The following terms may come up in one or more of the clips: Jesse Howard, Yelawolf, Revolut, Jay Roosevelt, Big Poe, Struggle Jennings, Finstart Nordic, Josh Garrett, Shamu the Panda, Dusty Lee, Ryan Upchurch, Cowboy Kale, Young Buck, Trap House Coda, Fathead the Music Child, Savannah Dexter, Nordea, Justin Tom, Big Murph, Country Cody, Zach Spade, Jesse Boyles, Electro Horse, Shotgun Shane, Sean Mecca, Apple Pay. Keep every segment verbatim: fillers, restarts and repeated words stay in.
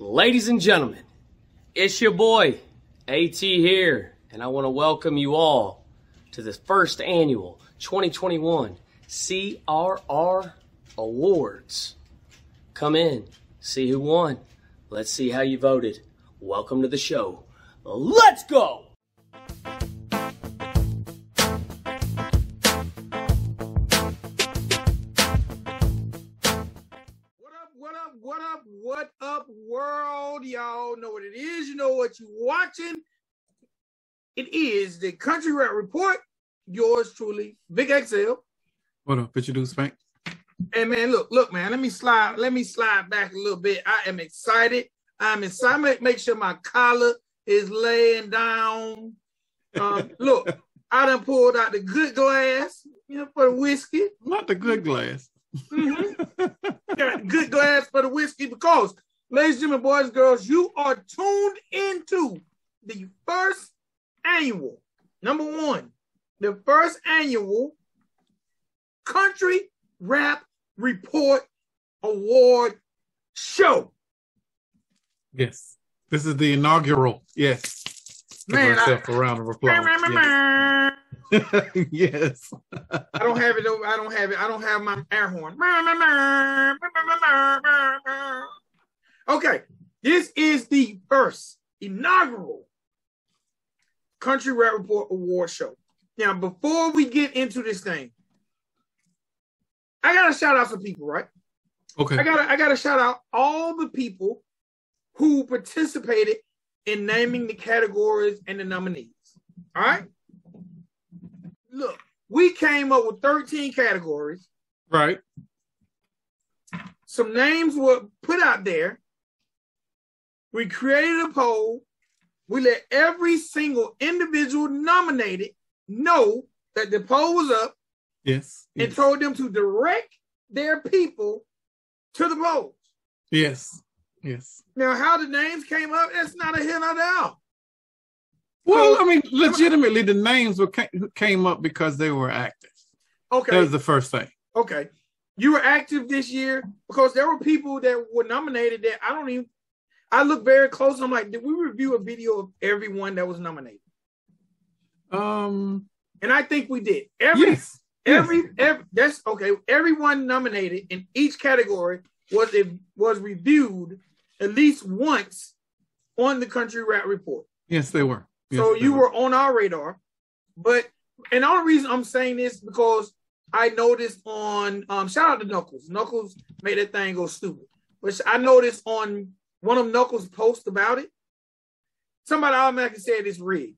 Ladies and gentlemen, it's your boy, AT here, and I want to welcome you all to the first annual twenty twenty-one C R R Awards. Come in, see who won. Let's see how you voted. Welcome to the show. Let's go! What you watching? It is the Country Rep Report. Yours truly, Big X L. What up? What you do, Spank? Hey man, look, look, man. Let me slide. Let me slide back a little bit. I am excited. I'm excited. Make sure my collar is laying down. Um, look, I done pulled out the good glass, you know, for the whiskey. Not the good glass. Mm-hmm. Good glass for the whiskey because, ladies and gentlemen, boys and girls, you are tuned into the first annual, number one, the first annual Country Rap Report Award Show. Yes. This is the inaugural. Yes. Give man, I, a round of applause. Man, yes. Man. Yes. I don't have it. I don't have it. I don't have my air horn. Okay, this is the first inaugural Country Rap Report Award Show. Now, before we get into this thing, I got to shout out some people, right? Okay. I got I got to shout out all the people who participated in naming the categories and the nominees, all right? Look, we came up with thirteen categories. Right. Some names were put out there. We created a poll. We let every single individual nominated know that the poll was up. Yes. And yes. Told them to direct their people to the polls. Yes. Yes. Now, how the names came up, that's not a hint of doubt. Well, so, I mean, legitimately, the names were came up because they were active. Okay. That was the first thing. Okay. You were active this year because there were people that were nominated that I don't even... I look very close and I'm like, did we review a video of everyone that was nominated? Um, and I think we did. Every, yes, every, yes. every that's okay. Everyone nominated in each category was it was reviewed at least once on the Country Rap Report. Yes, they were. Yes, so they you were. were on our radar, but and the only reason I'm saying this because I noticed on um, shout out to Knuckles. Knuckles made that thing go stupid, which I noticed on. One of Knuckles' posts about it, somebody automatically said it's rigged.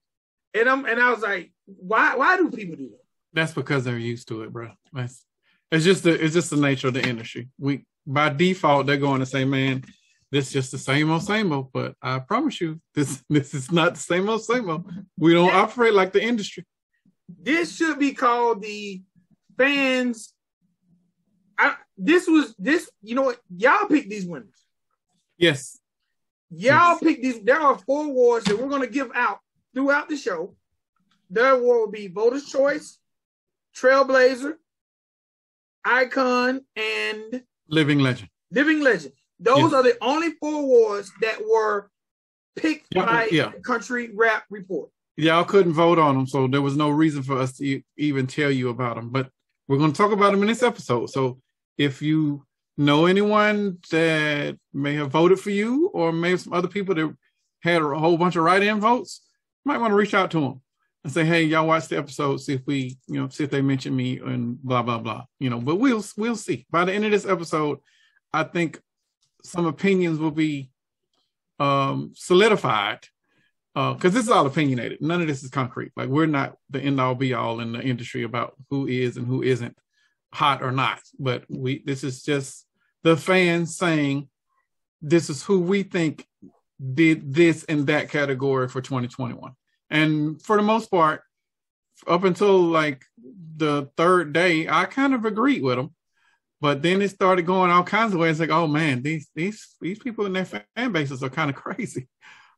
And I'm and I was like, why why do people do that? That's because they're used to it, bro. That's it's just the it's just the nature of the industry. We by default they're going to say, man, this is just the same old same old. But I promise you, this this is not the same old same old. We don't yeah. operate like the industry. This should be called the fans. I this was this, you know what? Y'all pick these winners. Yes. Y'all yes. pick these. There are four awards that we're going to give out throughout the show. The award will be Voter's Choice, Trailblazer, Icon, and... Living Legend. Living Legend. Those yes. are the only four awards that were picked yeah, by yeah. the Country Rap Report. Y'all couldn't vote on them, so there was no reason for us to even tell you about them. But we're going to talk about them in this episode. So if you... know anyone that may have voted for you or may have some other people that had a whole bunch of write-in votes, might want to reach out to them and say, hey, y'all watch the episode, see if we, you know, see if they mention me and blah, blah, blah, you know, but we'll, we'll see. By the end of this episode, I think some opinions will be um, solidified because uh, this is all opinionated. None of this is concrete. Like we're not the end-all be-all in the industry about who is and who isn't hot or not, but we this is just the fans saying this is who we think did this in that category for twenty twenty-one. And for the most part, up until like the third day, I kind of agreed with them. But then it started going all kinds of ways. Like, oh man, these these these people in their fan bases are kind of crazy.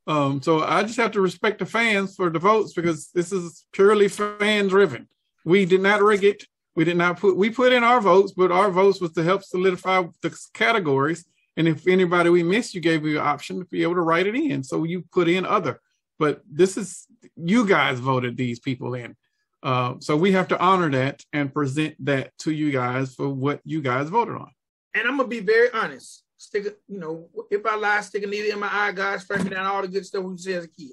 Um, so I just have to respect the fans for the votes because this is purely fan driven. We did not rig it. We did not put, we put in our votes, but our votes was to help solidify the categories And if anybody we missed, you gave me an option to be able to write it in. So you put in other. But this is, you guys voted these people in. Uh, so we have to honor that and present that to you guys for what you guys voted on. And I'm going to be very honest. Stick, you know, if I lie, stick a needle in my eye, God's fresh down all the good stuff we said as a kid.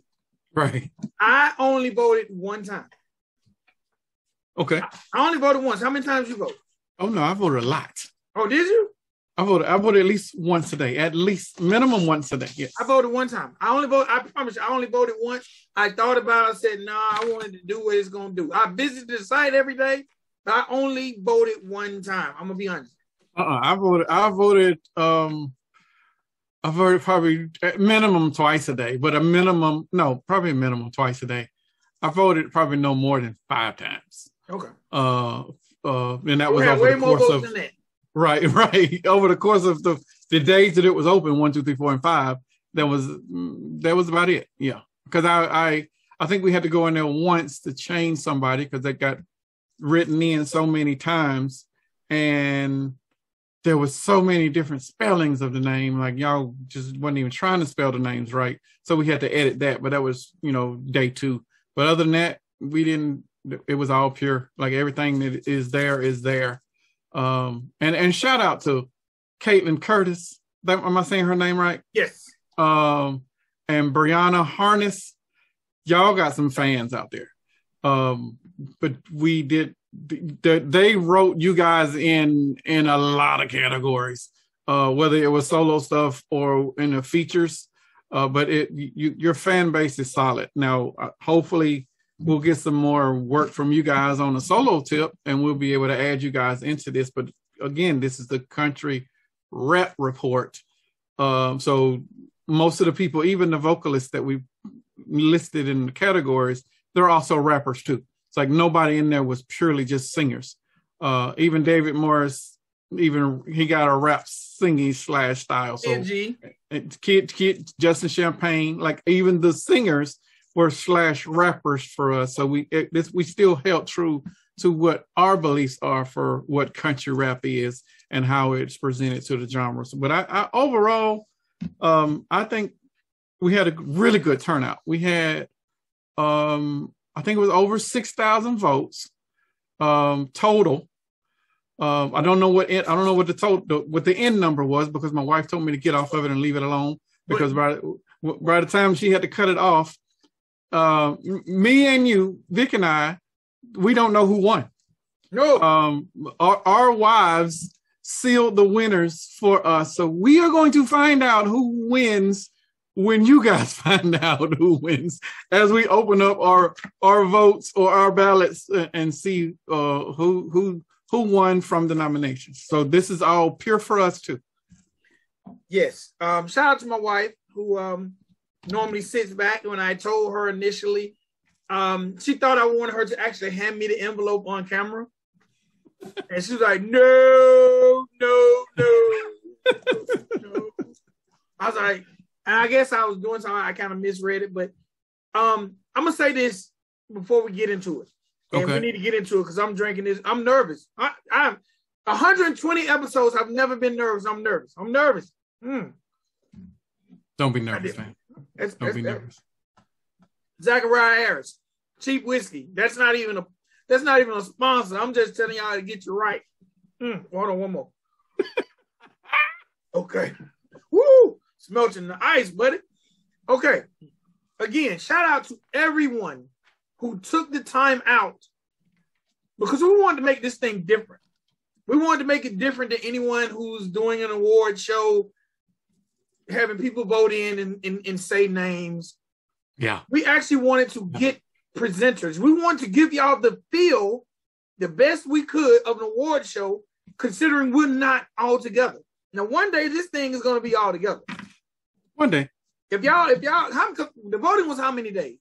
Right. I only voted one time. Okay. I, I only voted once. How many times you vote? Oh, no, I voted a lot. Oh, did you? I voted, I voted at least once a day, at least minimum once a day. Yes. I voted one time. I only voted, I promise you, I only voted once. I thought about it. I said, no, nah, I wanted to do what it's going to do. I visited the site every day, but I only voted one time. I'm going to be honest. Uh-uh, I voted, I voted, um, I voted probably at minimum twice a day, but a minimum, no, probably a minimum twice a day. I voted probably no more than five times. Okay. Uh, uh, and that you was over way the more course votes of, than that. Right, right. Over the course of the, the days that it was open, one, two, three, four, and five, that was that was about it. Yeah, because I, I I think we had to go in there once to change somebody because they got written in so many times, and there was so many different spellings of the name. Like y'all just wasn't even trying to spell the names right, so we had to edit that. But that was, you know, day two. But other than that, we didn't. It was all pure. Like everything that is there is there. Um and and shout out to Caitlin Curtis. That, am I saying her name right? Yes. Um and Brianna Harness. Y'all got some fans out there. Um, but we did. They, they wrote you guys in in a lot of categories, uh, whether it was solo stuff or in the features. Uh, but it you, your fan base is solid. Now, uh, hopefully, we'll get some more work from you guys on a solo tip, and we'll be able to add you guys into this. But again, this is the Country Rep Report. Um, so most of the people, even the vocalists that we listed in the categories, they're also rappers too. It's like nobody in there was purely just singers. Uh, even David Morris, even he got a rap singing slash style. So kid, kid, Justin Champagne, like even the singers were slash rappers for us, so we it, this we still held true to what our beliefs are for what country rap is and how it's presented to the genres. But I, I overall, um, I think we had a really good turnout. We had, um, I think it was over six thousand votes um, total. Um, I don't know what it, I don't know what the total what the end number was because my wife told me to get off of it and leave it alone because by by the time she had to cut it off. Uh, me and you, Vic and I, we don't know who won. No. Um, our, our wives sealed the winners for us. So we are going to find out who wins when you guys find out who wins as we open up our, our votes or our ballots and see uh, who, who, who won from the nominations. So this is all pure for us too. Yes. Um, shout out to my wife who, um, normally sits back. When I told her initially, um, she thought I wanted her to actually hand me the envelope on camera. And she was like, no, no, no, no. I was like, and I guess I was doing something. I kind of misread it. But um, I'm going to say this before we get into it. And okay. We need to get into it because I'm drinking this. I'm nervous. I, I'm one hundred twenty episodes. I've never been nervous. I'm nervous. I'm nervous. Mm. Don't be nervous, man. That's, Don't that's, be nervous. Zachariah Harris, cheap whiskey. That's not even a. That's not even a sponsor. I'm just telling y'all to get you right. Mm, hold on, one more. Okay. Woo! It's melting the ice, buddy. Okay. Again, shout out to everyone who took the time out because we wanted to make this thing different. We wanted to make it different to anyone who's doing an award show. Having people vote in and, and, and say names. Yeah. We actually wanted to get presenters. We wanted to give y'all the feel the best we could of an award show, considering we're not all together. Now, one day this thing is going to be all together. One day. If y'all, if y'all, how, the voting was how many days?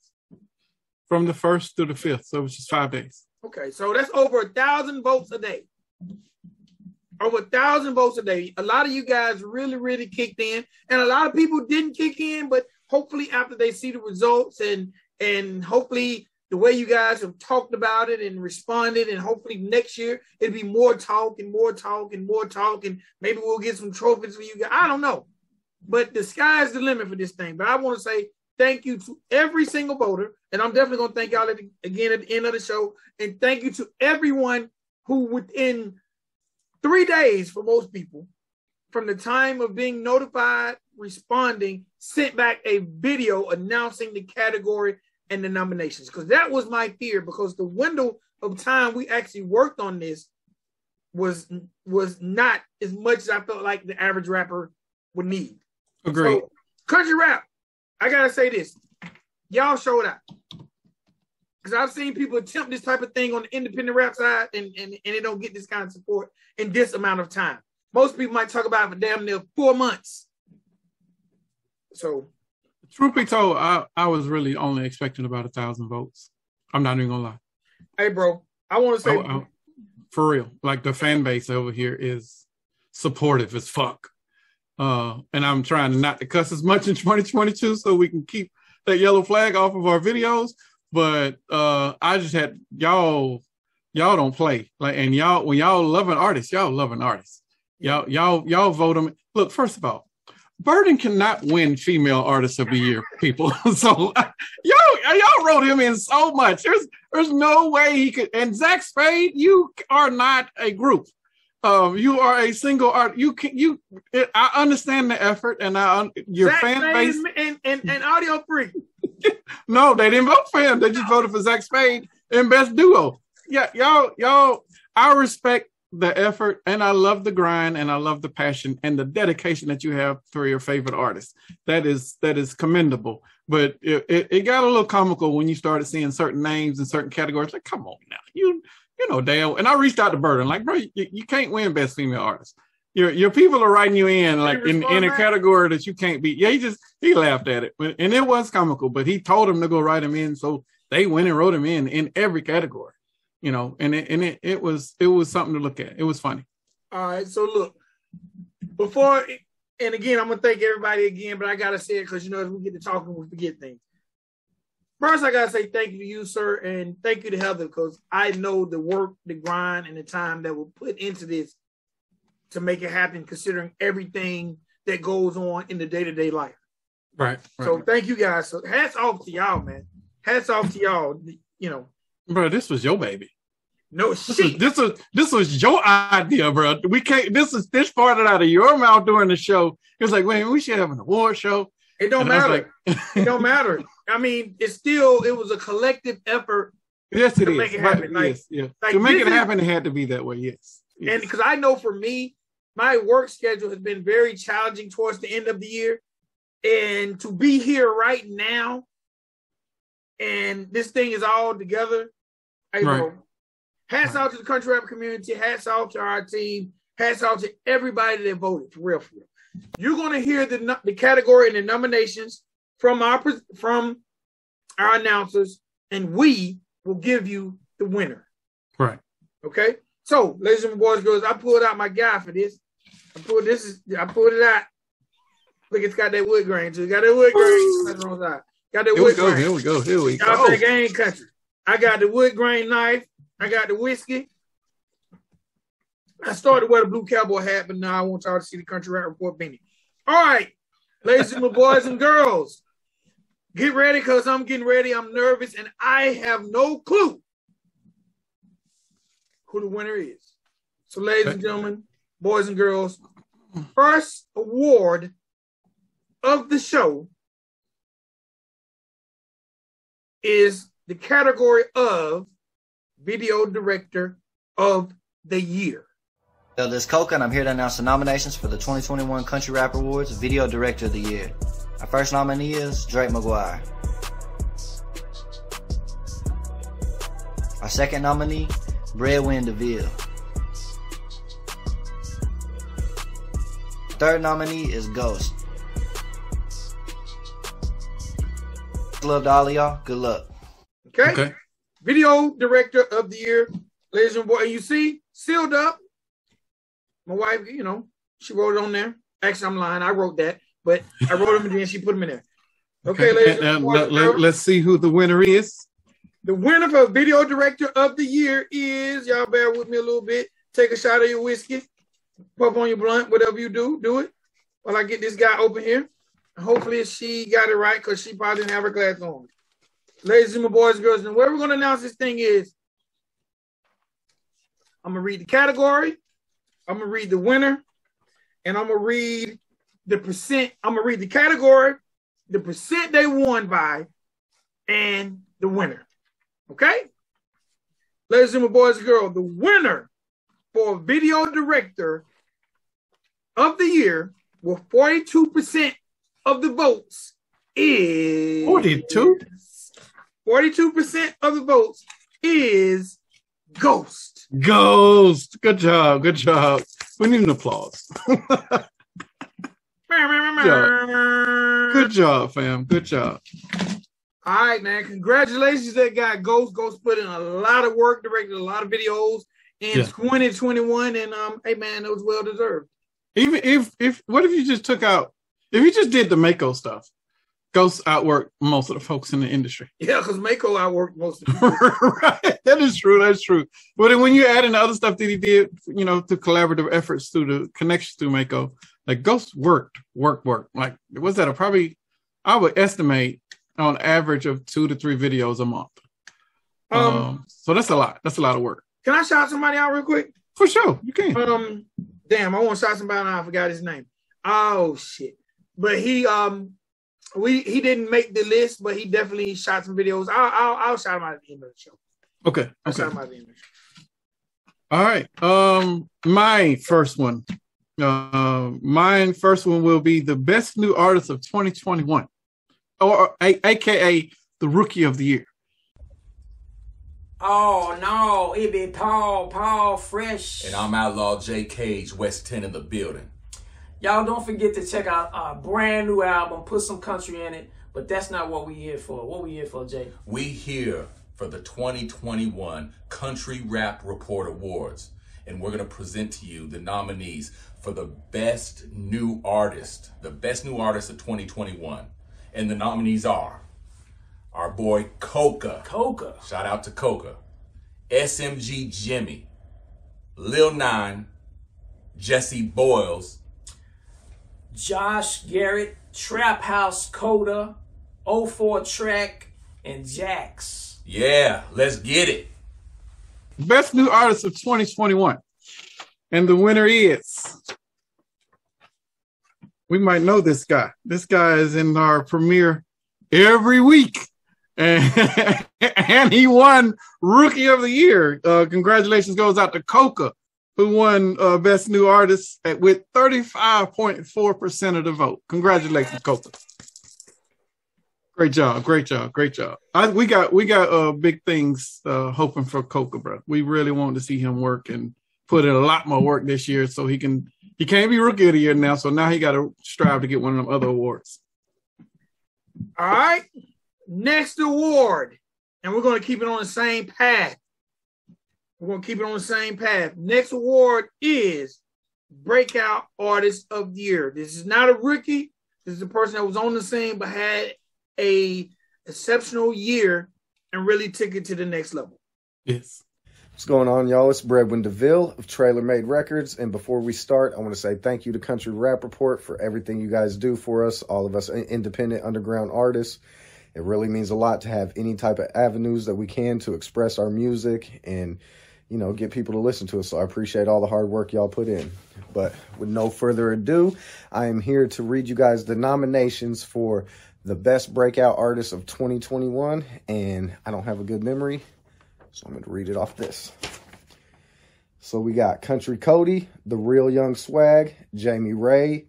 From the first through the fifth. So it was just five days. Okay. So that's over a thousand votes a day. Over a thousand votes a day. A lot of you guys really, really kicked in, and a lot of people didn't kick in. But hopefully, after they see the results, and and hopefully the way you guys have talked about it and responded, and hopefully next year it'll be more talk and more talk and more talk, and maybe we'll get some trophies for you guys. I don't know. But the sky's the limit for this thing. But I want to say thank you to every single voter, and I'm definitely going to thank y'all at the, again at the end of the show, and thank you to everyone who within three days for most people, from the time of being notified, responding, sent back a video announcing the category and the nominations, because that was my fear, because the window of time we actually worked on this was was not as much as I felt like the average rapper would need. Agreed. So, Country Rap, I gotta say this, y'all showed out, because I've seen people attempt this type of thing on the independent rap side, and, and, and they don't get this kind of support in this amount of time. Most people might talk about it for damn near four months. So, truth be told, I, I was really only expecting about a thousand votes. I'm not even gonna lie. Hey, bro, I want to say I, I, for real, like the fan base over here is supportive as fuck. Uh, and I'm trying not to cuss as much in twenty twenty-two so we can keep that yellow flag off of our videos. But uh, I just had y'all, y'all don't play like, and y'all when y'all love an artist, y'all love an artist. Y'all, y'all, y'all vote them. Look, first of all, Burden cannot win Female Artist of the Year, people. So y'all, y'all wrote him in so much. There's, there's no way he could. And Zach Spade, you are not a group. Um, you are a single art. You can you. It, I understand the effort, and I your Zach fan Spade base and, and and Audio Freak. No, they didn't vote for him. They just voted for Zach Spade and Best Duo. Yeah, y'all, y'all. I respect the effort, and I love the grind, and I love the passion and the dedication that you have for your favorite artists. That is that is commendable. But it, it, it got a little comical when you started seeing certain names and certain categories. Like, come on now, you. You know, Dale, and I reached out to Burden, like, bro, you, you can't win Best Female Artist. Your your people are writing you in, like, in, in a category that you can't beat. Yeah, he just, he laughed at it. And it was comical, but he told them to go write him in, so they went and wrote him in, in every category, you know, and it, and it, it was it was something to look at. It was funny. All right, so look, before, and again, I'm going to thank everybody again, but I got to say it because, you know, as we get to talking, we forget things. First, I got to say thank you to you, sir, and thank you to Heather, because I know the work, the grind, and the time that was put into this to make it happen, considering everything that goes on in the day-to-day life. Right. right. So thank you guys. So hats off to y'all, man. Hats off to y'all, you know. Bro, this was your baby. No shit. This was, this was, this was your idea, bro. We can't, this is, this farted out of your mouth during the show. It was like, wait, we should have an award show. It don't and matter. Like, it don't matter. I mean, it's still, it was a collective effort yes, it to is. make it happen. Like, yes, yeah. like to make it happen, it had to be that way, yes. yes. And because I know for me, my work schedule has been very challenging towards the end of the year. And to be here right now, and this thing is all together, hey, right. bro, hats right. off to the Country Rap community, hats off to our team, hats off to everybody that voted, for real, for real. You're going to hear the, the category and the nominations from our from our announcers, and we will give you the winner. Right. Okay. So, ladies and boys, girls, I pulled out my guy for this. I pulled this. Is, I pulled it out. Look, it's got that wood grain too. Got that wood grain. That's wrong side. Got that wood grain. Here we go. Here we go. Y'all think I ain't country? I got the wood grain knife. I got the whiskey. I started wearing a blue cowboy hat, but now I want y'all to see the Country Rap Report beanie. All right, ladies and boys and girls, get ready, because I'm getting ready. I'm nervous, and I have no clue who the winner is. So, ladies and gentlemen, boys and girls, first award of the show is the category of Video Director of the Year. Yo, this is Koka, and I'm here to announce the nominations for the twenty twenty-one Country Rap Awards Video Director of the Year. Our first nominee is Drake McGuire. Our second nominee, Breadwin DeVille. Third nominee is Ghost. Love to all y'all. Good luck. Okay. okay. Video Director of the Year, ladies and boys. You see, sealed up. My wife, you know, she wrote it on there. Actually, I'm lying. I wrote that, but I wrote them and then she put them in there. Okay, ladies and boys, let's see who the winner is. The winner for Video Director of the Year is, y'all bear with me a little bit, take a shot of your whiskey, puff on your blunt, whatever you do, do it. While I get this guy open here. Hopefully she got it right because she probably didn't have her glass on. Ladies and boys and girls, and where we're going to announce this thing is, I'm going to read the category, I'm going to read the winner, and I'm going to read the percent. I'm going to read the category, the percent they won by, and the winner. Okay? Ladies and boys and girls, the winner for Video Director of the Year with forty-two percent of the votes is... forty-two? forty-two percent of the votes is Ghost. Ghost. Good job. Good job. We need an applause. Good job. Good job, fam. Good job. All right, man. Congratulations to that guy, Ghost. Ghost put in a lot of work, directed a lot of videos in yeah. twenty twenty-one, and um, hey, man, it was well deserved. Even if, if, what if you just took out, if you just did the Mako stuff? Ghost outworked most of the folks in the industry. Yeah, because Mako outworked most of them. Right. That is true. That's true. But when you add in the other stuff that he did, you know, through collaborative efforts, through the connections through Mako, like Ghost worked, worked, worked. Like, was that a probably, I would estimate on average of two to three videos a month. Um, um So that's a lot. That's a lot of work. Can I shout somebody out real quick? For sure. You can. Um, Damn, I want to shout somebody out and I forgot his name. Oh, shit. But he... um. We he didn't make the list, but he definitely shot some videos. I'll I'll, I'll shout him out at the end of the show. Okay, I'll okay. shout him out at the end of the show. All right. Um, my first one. Uh, my first one will be the best new artist of twenty twenty-one, or a, aka the rookie of the year. Oh no! It be Paul Paul Fresh, and I'm Outlaw J Cage, West ten in the building. Y'all don't forget to check out our brand new album, put some country in it, but that's not what we here for. What we here for, Jay? We here for the twenty twenty-one Country Rap Report Awards, and we're going to present to you the nominees for the best new artist, the best new artist of twenty twenty-one. And the nominees are our boy Koka. Koka. Shout out to Koka. S M G Jimmy, Lil' Nine, Jesse Boyles, Josh Garrett, Trap House Coda, oh four Track, and Jax. Yeah, let's get it. Best new artist of twenty twenty-one. And the winner is... we might know this guy. This guy is in our premiere every week. And, and he won Rookie of the Year. Uh, congratulations goes out to Koka, who won uh, Best New Artist at, with thirty-five point four percent of the vote. Congratulations, Koka. Great job, great job, great job. I, we got we got uh, big things uh, hoping for Koka, bro. We really want to see him work and put in a lot more work this year so he can, he can't be Rookie of the Year now, so now he got to strive to get one of them other awards. All right, next award, and we're going to keep it on the same path. We're going to keep it on the same path. Next award is Breakout Artist of the Year. This is not a rookie. This is a person that was on the scene but had an exceptional year and really took it to the next level. Yes. What's going on, y'all? It's Breadwin DeVille of Trailer Made Records. And before we start, I want to say thank you to Country Rap Report for everything you guys do for us, all of us independent underground artists. It really means a lot to have any type of avenues that we can to express our music and, you know, get people to listen to us. So I appreciate all the hard work y'all put in. But with no further ado, I am here to read you guys the nominations for the best breakout artist of twenty twenty-one. And I don't have a good memory, so I'm going to read it off this. So we got Country Cody, The Real Young Swag, Jamie Ray,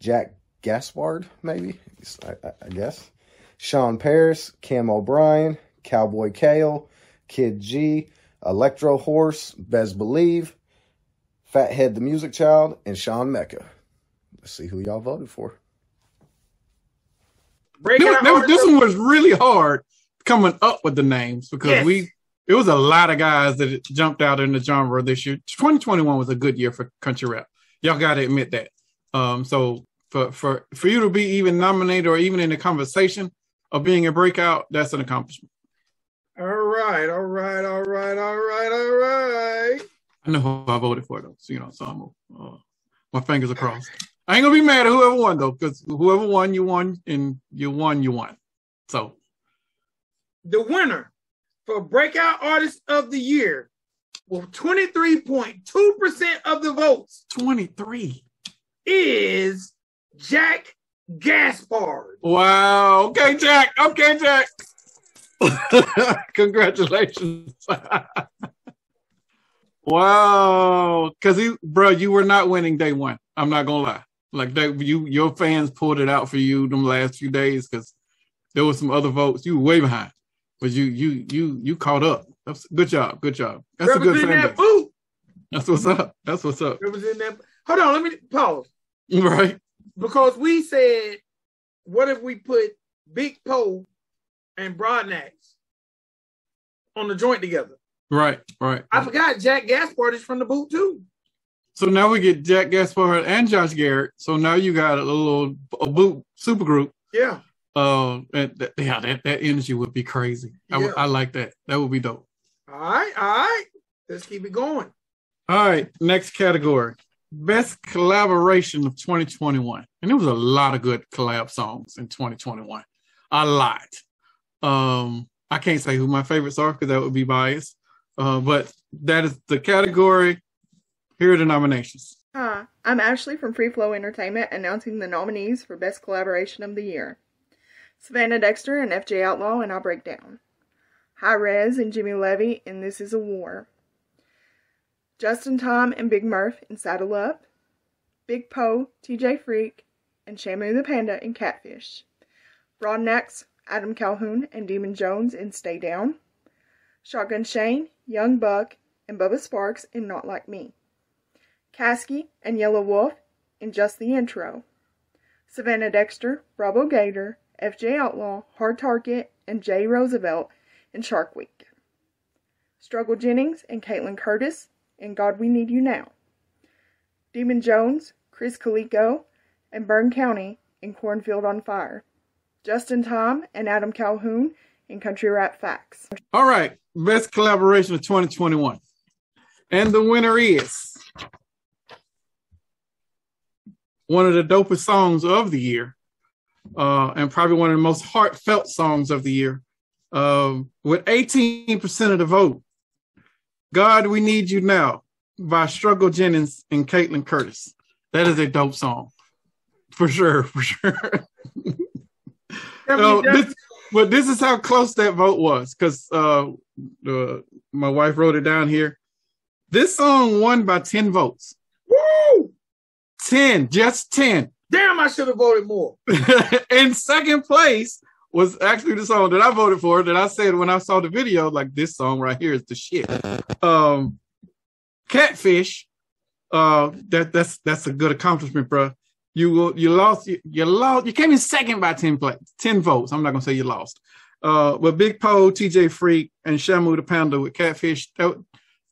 Jack Gaspard, maybe, I, I, I guess, Sean Paris, Cam O'Brien, Cowboy Kale, Kid G, Electro Horse, Bez Believe, Fathead the Music Child, and Sean Mecca. Let's see who y'all voted for. Break this, this, this one was really hard coming up with the names because yes. we it was a lot of guys that jumped out in the genre this year. twenty twenty-one was a good year for country rap. Y'all got to admit that. Um, so for for for you to be even nominated or even in the conversation of being a breakout, that's an accomplishment. All right, all right, all right, all right, all right. I know who I voted for, though. So, you know, so I'm, uh, my fingers are crossed. I ain't going to be mad at whoever won, though, because whoever won, you won, and you won, you won. So. The winner for Breakout Artist of the Year with twenty-three point two percent of the votes. twenty-three Is Jack Gaspard. Wow. Okay, Jack. Okay, Jack. Congratulations. Wow. Because he, bro, you were not winning day one. I'm not gonna lie. Like that, you, your fans pulled it out for you them last few days because there was some other votes. You were way behind, but you, you, you, you caught up. That's good job. Good job. That's a good fan base. That's what's up. That's what's up. That, hold on. Let me pause. Right. Because we said, what if we put Big Poe and Broadnax on the joint together? Right, right. I forgot Jack Gaspard is from the boot, too. So now we get Jack Gaspard and Josh Garrett. So now you got a little a boot super group. Yeah. Uh, and th- yeah, that, that energy would be crazy. Yeah. I, w- I like that. That would be dope. All right, all right. Let's keep it going. All right, next category. Best collaboration of twenty twenty-one. And there was a lot of good collab songs in twenty twenty-one. A lot. Um, I can't say who my favorites are because that would be biased. Uh, but that is the category. Here are the nominations. Hi, I'm Ashley from Free Flow Entertainment announcing the nominees for Best Collaboration of the Year. Savannah Dexter and F J Outlaw and I Break Down. Hi Rez and Jimmy Levy and This Is a War. Justin Tom and Big Murph in Saddle Up, Big Poe, T J Freak, and Shamu the Panda in Catfish, Broadnax, Adam Calhoun, and Demon Jones in Stay Down, Shotgun Shane, Young Buck, and Bubba Sparks in Not Like Me, Kasky and Yelawolf in Just the Intro, Savannah Dexter, Bravo Gator, F J Outlaw, Hard Target, and Jay Roosevelt in Shark Week, Struggle Jennings and Caitlin Curtis, and God We Need You Now, Demon Jones, Chris Calico, and Burn County in Cornfield on Fire, Justin Tom and Adam Calhoun in Country Rap Facts. All right, best collaboration of twenty twenty-one. And the winner is one of the dopest songs of the year, uh, and probably one of the most heartfelt songs of the year, um, with eighteen percent of the vote. God, We Need You Now by Struggle Jennings and Caitlin Curtis. That is a dope song. For sure, for sure. So, this, but this is how close that vote was, because uh, uh, my wife wrote it down here. This song won by ten votes. Woo! ten, just ten. Damn, I should have voted more. In second place was actually the song that I voted for, that I said when I saw the video, like, this song right here is the shit. Um, Catfish, uh, that that's that's a good accomplishment, bro. You you lost you, you lost you came in second by ten plays, ten votes. I'm not gonna say you lost. Uh, but Big Poe, T J Freak, and Shamu the Panda with Catfish.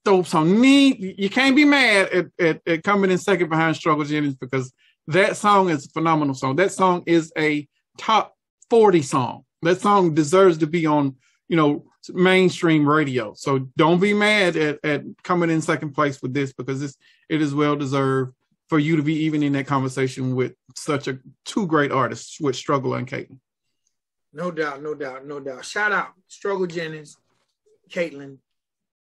Dope song. Neat. You can't be mad at, at at coming in second behind Struggle Jennings, because that song is a phenomenal song. That song is a top forty song. That song deserves to be on, you know, mainstream radio. So don't be mad at, at coming in second place with this, because this it is well deserved for you to be even in that conversation with such a two great artists, with Struggle and Caitlin. No doubt, no doubt, no doubt. Shout out Struggle Jennings, Caitlin.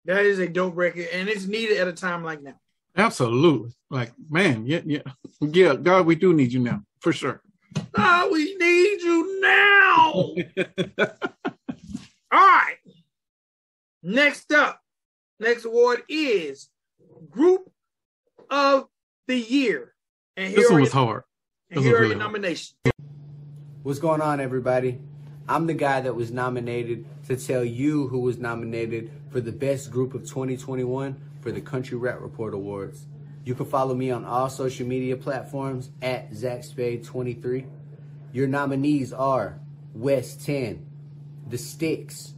That is a dope record, and it's needed at a time like now. Absolutely. Like, man, yeah, yeah, yeah. God, we do need you now, for sure. Oh, we need you now. All right. Next up, next award is Group of the Year. And here this one was hard. And this here are really the nominations. What's going on, everybody? I'm the guy that was nominated to tell you who was nominated for the best group of twenty twenty-one for the Country Rep Report Awards. You can follow me on all social media platforms at Zach Spade twenty-three. Your nominees are West ten, The Sticks,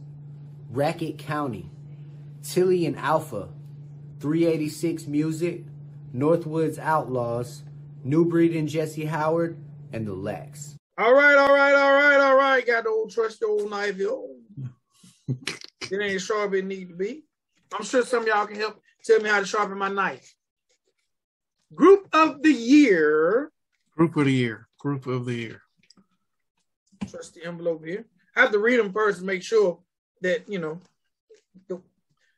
Racket County, Tilly and Alpha, three eighty-six Music, Northwoods Outlaws, New Breed and Jesse Howard, and The Lex. All right, all right, all right, all right. Got the old trusty old knife. It ain't sharp it need to be. I'm sure some of y'all can help tell me how to sharpen my knife. Group of the year. Group of the year. Group of the year. Trust the envelope here. I have to read them first to make sure that, you know, the,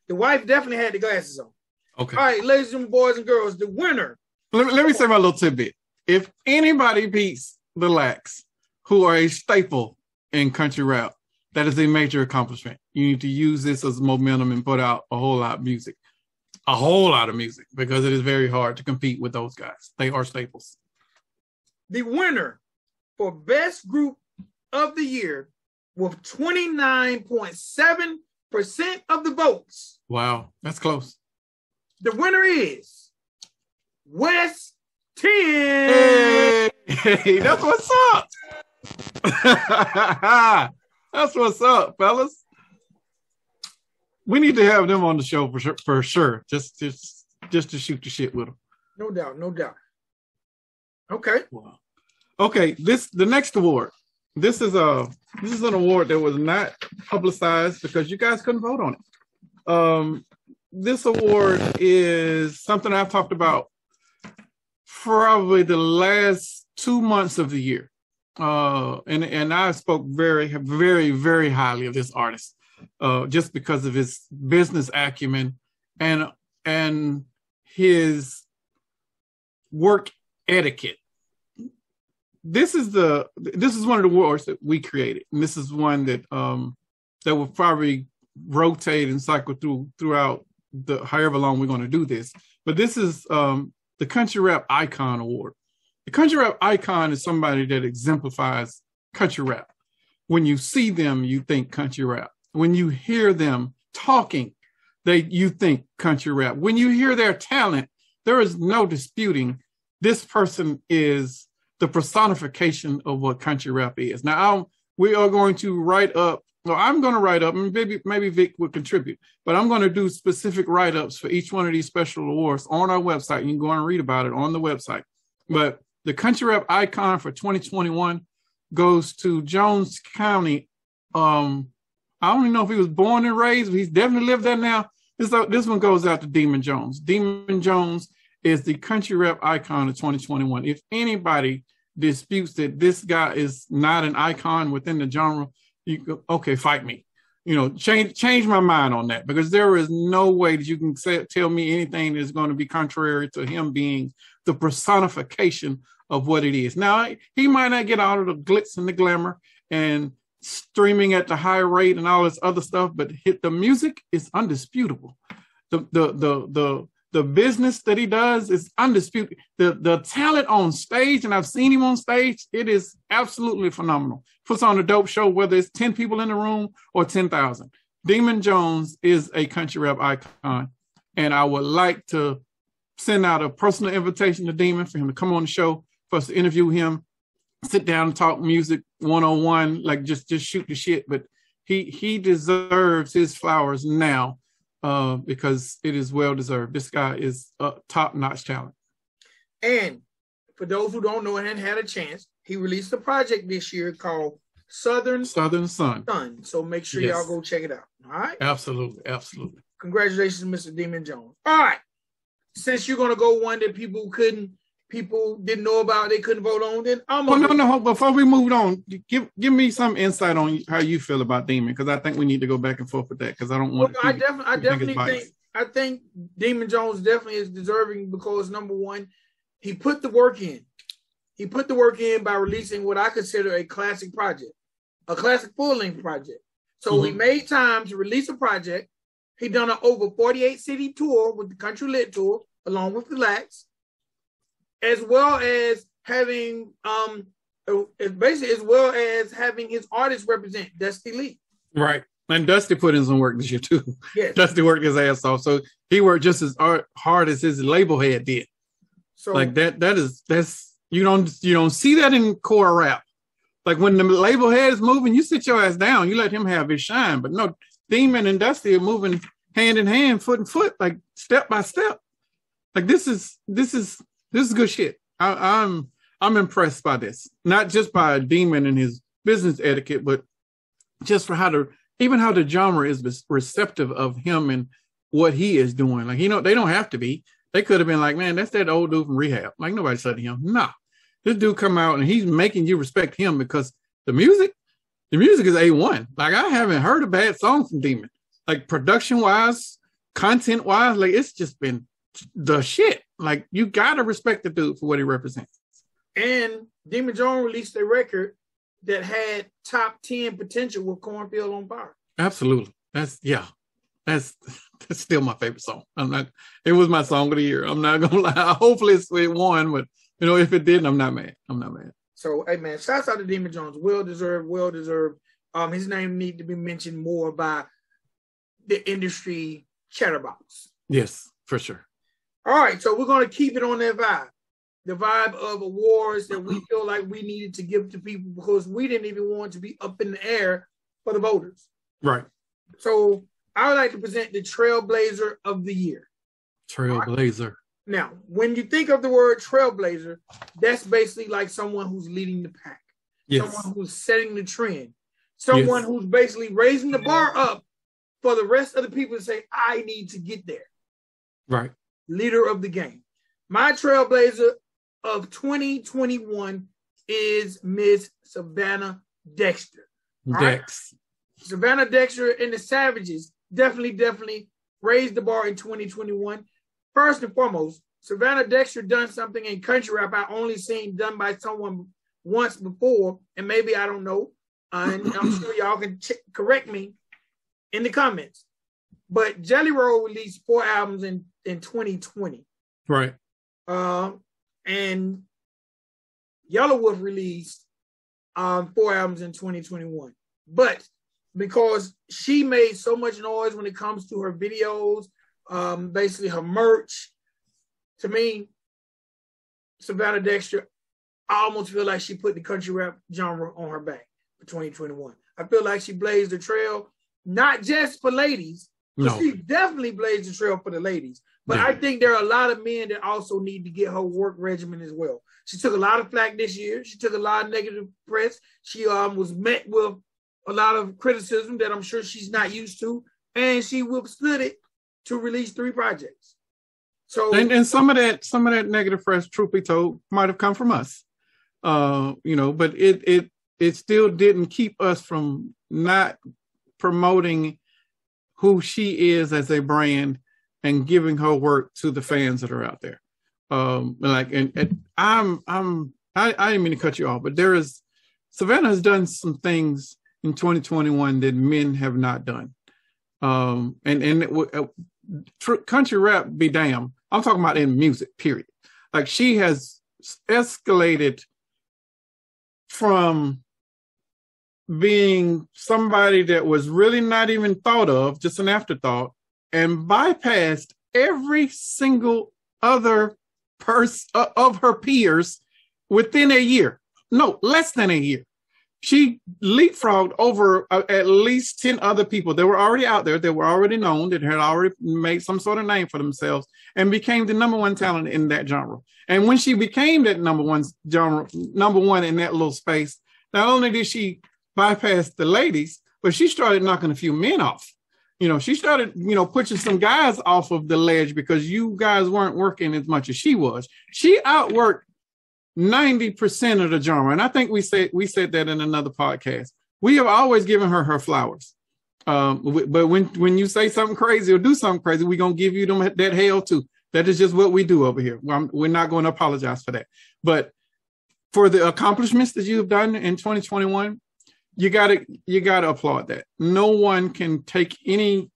the wife definitely had the glasses on. Okay. All right, ladies and boys and girls, the winner. Let me, let me say my little tidbit. If anybody beats the Lax, who are a staple in country rap, that is a major accomplishment. You need to use this as momentum and put out a whole lot of music. A whole lot of music, because it is very hard to compete with those guys. They are staples. The winner for Best Group of the Year with twenty-nine point seven percent of the votes. Wow, that's close. The winner is West ten. Hey, hey, that's what's up. That's what's up, fellas. We need to have them on the show for sure, for sure. Just, just, just to shoot the shit with them. No doubt, no doubt. Okay. Wow. Okay. This the next award. This is a this is an award that was not publicized because you guys couldn't vote on it. Um, this award is something I've talked about probably the last two months of the year, uh, and and I spoke very, very, very highly of this artist. Uh, just because of his business acumen and and his work etiquette. This is the this is one of the awards that we created. And this is one that um, that will probably rotate and cycle through throughout the however long we're going to do this. But this is um, the Country Rap Icon Award. The Country Rap Icon is somebody that exemplifies country rap. When you see them, you think country rap. When you hear them talking, they you think country rap. When you hear their talent, there is no disputing this person is the personification of what country rap is. Now, I'll, we are going to write up, well, I'm going to write up, and maybe, maybe Vic would contribute, but I'm going to do specific write-ups for each one of these special awards on our website. You can go and read about it on the website. But the Country Rap Icon for twenty twenty-one goes to Jones County, um, I don't even know if he was born and raised, but he's definitely lived there now. This, uh, this one goes out to Demon Jones. Demon Jones is the Country Rap Icon of twenty twenty-one. If anybody disputes that this guy is not an icon within the genre, you go, okay, fight me. You know, change change my mind on that, because there is no way that you can say, tell me anything that's going to be contrary to him being the personification of what it is. Now, he might not get all of the glitz and the glamour and streaming at the high rate and all this other stuff, but hit the music is undisputable. The the the the the business that he does is undisputed. The the talent on stage, and I've seen him on stage, it is absolutely phenomenal. Puts on a dope show, whether it's ten people in the room or ten thousand. Demon Jones is a country rap icon, and I would like to send out a personal invitation to Demon for him to come on the show for us to interview him. Sit down and talk music one-on-one, like just just shoot the shit. But he he deserves his flowers now uh, because it is well-deserved. This guy is a top-notch talent. And for those who don't know and hadn't had a chance, he released a project this year called Southern, Southern Sun. Sun. So make sure yes. Y'all go check it out. All right? Absolutely, absolutely. Congratulations, Mister Demon Jones. All right. Since you're going to go one that people couldn't People didn't know about, they couldn't vote on. Then I'm well, no, no. Before we moved on, give give me some insight on how you feel about Demon, because I think we need to go back and forth with that. Because I don't want. Well, to I, def- I definitely think I think Demon Jones definitely is deserving because number one, he put the work in. He put the work in by releasing what I consider a classic project, a classic full length project. So mm-hmm. He made time to release a project. He done an over forty-eight city tour with the Country Lit Tour along with the Lax, as well as having, um, basically, as well as having his artists represent Dusty Lee. Right. And Dusty put in some work this year, too. Yes. Dusty worked his ass off. So he worked just as hard as his label head did. So, like, that, that is, that's, you don't, you don't see that in core rap. Like, when the label head is moving, you sit your ass down, you let him have his shine. But no, Demon and Dusty are moving hand in hand, foot in foot, like, step by step. Like, this is, this is, This is good shit. I, I'm I'm impressed by this, not just by Demon and his business etiquette, but just for how to even how the genre is receptive of him and what he is doing. Like, you know, they don't have to be. They could have been like, man, that's that old dude from Rehab. Like, nobody said to him, nah, this dude come out and he's making you respect him because the music, the music is A one. Like, I haven't heard a bad song from Demon. Like, production-wise, content-wise, like, it's just been the shit. Like, you got to respect the dude for what he represents. And Demon Jones released a record that had top ten potential with Cornfield on Fire. Absolutely. That's, yeah. That's that's still my favorite song. I'm not, it was my song of the year. I'm not going to lie. Hopefully it won, but, you know, if it didn't, I'm not mad. I'm not mad. So, hey, man, shouts out to Demon Jones. Well-deserved, well-deserved. Um, his name needs to be mentioned more by the industry chatterbox. Yes, for sure. All right, so we're going to keep it on that vibe. The vibe of awards that we feel like we needed to give to people because we didn't even want to be up in the air for the voters. Right. So I would like to present the Trailblazer of the Year. Trailblazer. Right. Now, when you think of the word trailblazer, that's basically like someone who's leading the pack. Yes. Someone who's setting the trend. Someone yes. who's basically raising the bar up for the rest of the people to say, I need to get there. Right. Leader of the game. My trailblazer of twenty twenty-one is Miss Savannah Dexter. Dex. Right? Savannah Dexter and the Savages definitely, definitely raised the bar in twenty twenty-one. First and foremost, Savannah Dexter done something in country rap I only seen done by someone once before, and maybe I don't know, uh, and I'm sure y'all can ch- correct me in the comments. But Jelly Roll released four albums in, in twenty twenty. Right. Um. Uh, And Yelawolf released um, four albums in twenty twenty-one. But because she made so much noise when it comes to her videos, um, basically her merch, to me, Savannah Dexter, I almost feel like she put the country rap genre on her back for twenty twenty-one. I feel like she blazed the trail, not just for ladies. No. She definitely blazed the trail for the ladies. But yeah. I think there are a lot of men that also need to get her work regimen as well. She took a lot of flack this year. She took a lot of negative press. She um, was met with a lot of criticism that I'm sure she's not used to. And she withstood it to release three projects. So and, and some of that, some of that negative press, truth be told, might have come from us. Uh, you know, but it it it still didn't keep us from not promoting who she is as a brand and giving her work to the fans that are out there. Um, like, and, and I'm, I'm, I, I didn't mean to cut you off, but there is, Savannah has done some things in twenty twenty-one that men have not done. Um, and, and it, uh, tr- country rap be damn, I'm talking about in music, period. Like, she has escalated from being somebody that was really not even thought of, just an afterthought, and bypassed every single other person uh, of her peers within a year. No, less than a year. She leapfrogged over uh, at least ten other people that were already out there, that were already known, that had already made some sort of name for themselves, and became the number one talent in that genre. And when she became that number one genre, number one in that little space, not only did she bypass the ladies, but she started knocking a few men off. You know, she started, you know, pushing some guys off of the ledge because you guys weren't working as much as she was. She outworked ninety percent of the genre. And I think we said we said that in another podcast. We have always given her her flowers. Um, w- but when, when you say something crazy or do something crazy, we're going to give you them that hell too. That is just what we do over here. I'm, we're not going to apologize for that. But for the accomplishments that you've done in twenty twenty-one, You gotta, you gotta applaud that. No one can take any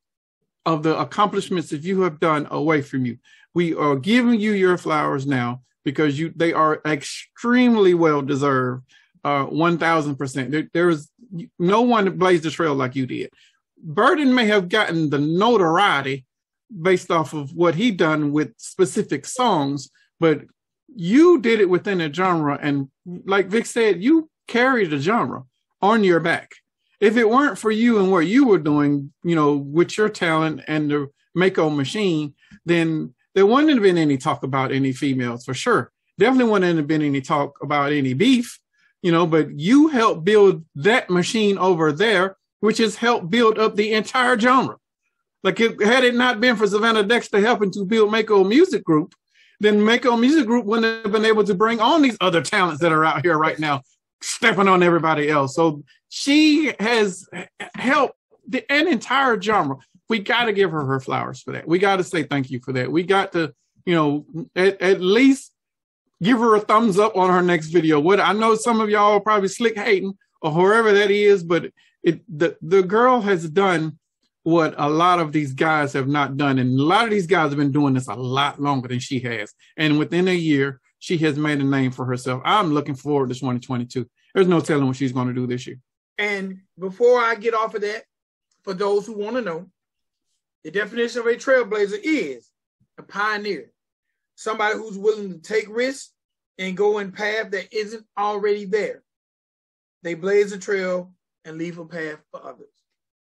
of the accomplishments that you have done away from you. We are giving you your flowers now because you, they are extremely well deserved. Uh, one thousand percent. There, there is no one that blazed the trail like you did. Burden may have gotten the notoriety based off of what he done with specific songs, but you did it within a genre. And like Vic said, you carried the genre on your back. If it weren't for you and what you were doing, you know, with your talent and the Mako machine, then there wouldn't have been any talk about any females for sure. Definitely wouldn't have been any talk about any beef, you know, but you helped build that machine over there which has helped build up the entire genre. Like, it, had it not been for Savannah Dexter helping to build Mako Music Group, then Mako Music Group wouldn't have been able to bring on these other talents that are out here right now, stepping on everybody else. So she has helped the, an entire genre. We got to give her her flowers for that. We got to say thank you for that. We got to, you know, at, at least give her a thumbs up on her next video. What I know some of y'all are probably slick hating or whoever that is, but it, the, the girl has done what a lot of these guys have not done. And a lot of these guys have been doing this a lot longer than she has. And within a year, she has made a name for herself. I'm looking forward to twenty twenty-two. There's no telling what she's going to do this year. And before I get off of that, for those who want to know, the definition of a trailblazer is a pioneer, somebody who's willing to take risks and go in path that isn't already there. They blaze a trail and leave a path for others.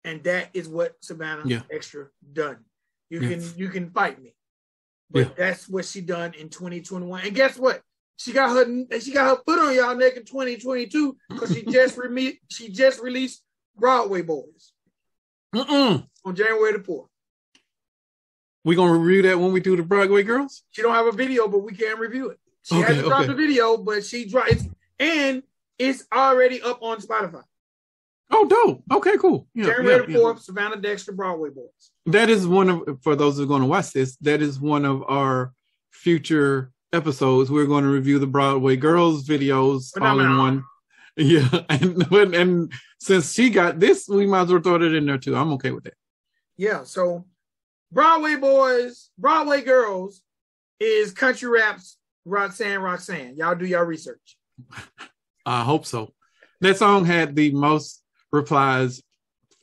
And that is what Savannah yeah. Extra done. You yeah. can you can fight me. But yeah. that's what she done in twenty twenty-one. And guess what? She got her she got her foot on y'all neck in twenty twenty-two because she just re- she just released Broadway Boys Mm-mm. on January the fourth. We're going to review that when we do the Broadway Girls? She don't have a video, but we can review it. She okay, hasn't okay. dropped the video, but she dropped it. And it's already up on Spotify. Oh, dope. Okay, cool. Yeah, January yeah, the fourth, yeah. Savannah Dexter, Broadway Boys. That is one of, for those who are going to watch this, that is one of our future episodes. We're going to review the Broadway Girls videos but all in one. Yeah. And, and, and since she got this, we might as well throw it in there too. I'm okay with that. Yeah, so Broadway Boys, Broadway Girls is Country Rap's Roxanne, Roxanne. Y'all do y'all research. I hope so. That song had the most replies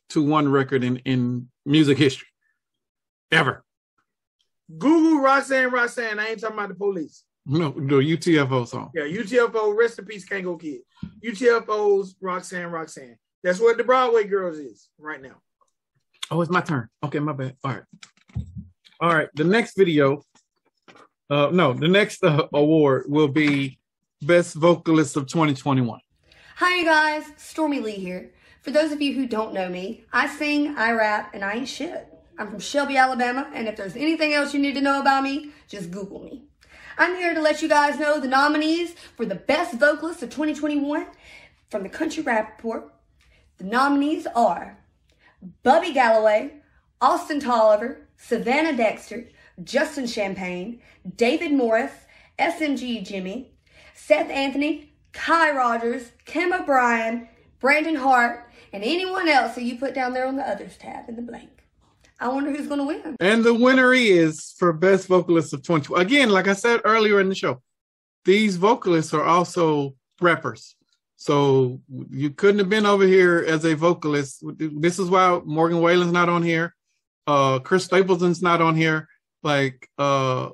to one record in, in music history ever. Google Roxanne, Roxanne. I ain't talking about the police. No, the U T F O song. Yeah, U T F O, rest in peace, can't go kid. U T F O's Roxanne, Roxanne. That's what the Broadway Girls is right now. Oh, it's my turn. Okay, my bad. All right. All right, the next video, uh, no, the next uh, award will be Best Vocalist of twenty twenty-one. Hi, you guys. Stormy Lee here. For those of you who don't know me, I sing, I rap, and I ain't shit. I'm from Shelby, Alabama, and if there's anything else you need to know about me, just Google me. I'm here to let you guys know the nominees for the Best Vocalist of twenty twenty-one from the Country Rap Report. The nominees are Bubby Galloway, Austin Tolliver, Savannah Dexter, Justin Champagne, David Morris, S M G Jimmy, Seth Anthony, Kai Rogers, Kim O'Brien, Brandon Hart, and anyone else that you put down there on the others tab in the blank. I wonder who's going to win. And the winner is for Best Vocalist of twenty twenty. Again, like I said earlier in the show, these vocalists are also rappers. So you couldn't have been over here as a vocalist. This is why Morgan Wallen's not on here. Uh, Chris Stapleton's not on here. Like uh,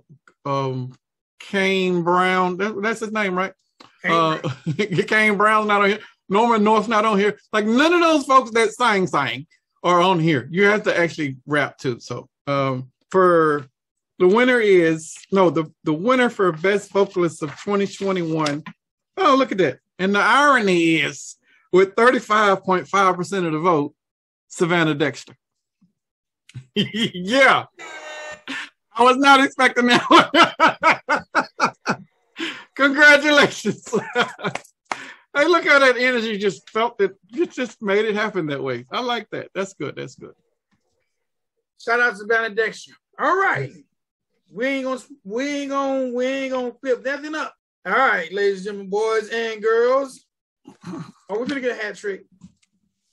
um, Kane Brown. That, that's his name, right? Kane, uh, Brown. Kane Brown's not on here. Norman North's not on here. Like none of those folks that sang, sang are on here. You have to actually rap too. So um, for the winner is, no, the, the winner for Best Vocalist of twenty twenty-one. Oh, look at that. And the irony is, with thirty-five point five percent of the vote, Savannah Dexter. Yeah. I was not expecting that one. Congratulations. Hey, look how that energy just felt that you just made it happen that way. I like that. That's good. That's good. Shout out to Savannah Dexter. All right. We ain't gonna we ain't gonna we ain't gonna flip nothing up. All right, ladies and gentlemen, boys and girls. Are we finna get a hat trick?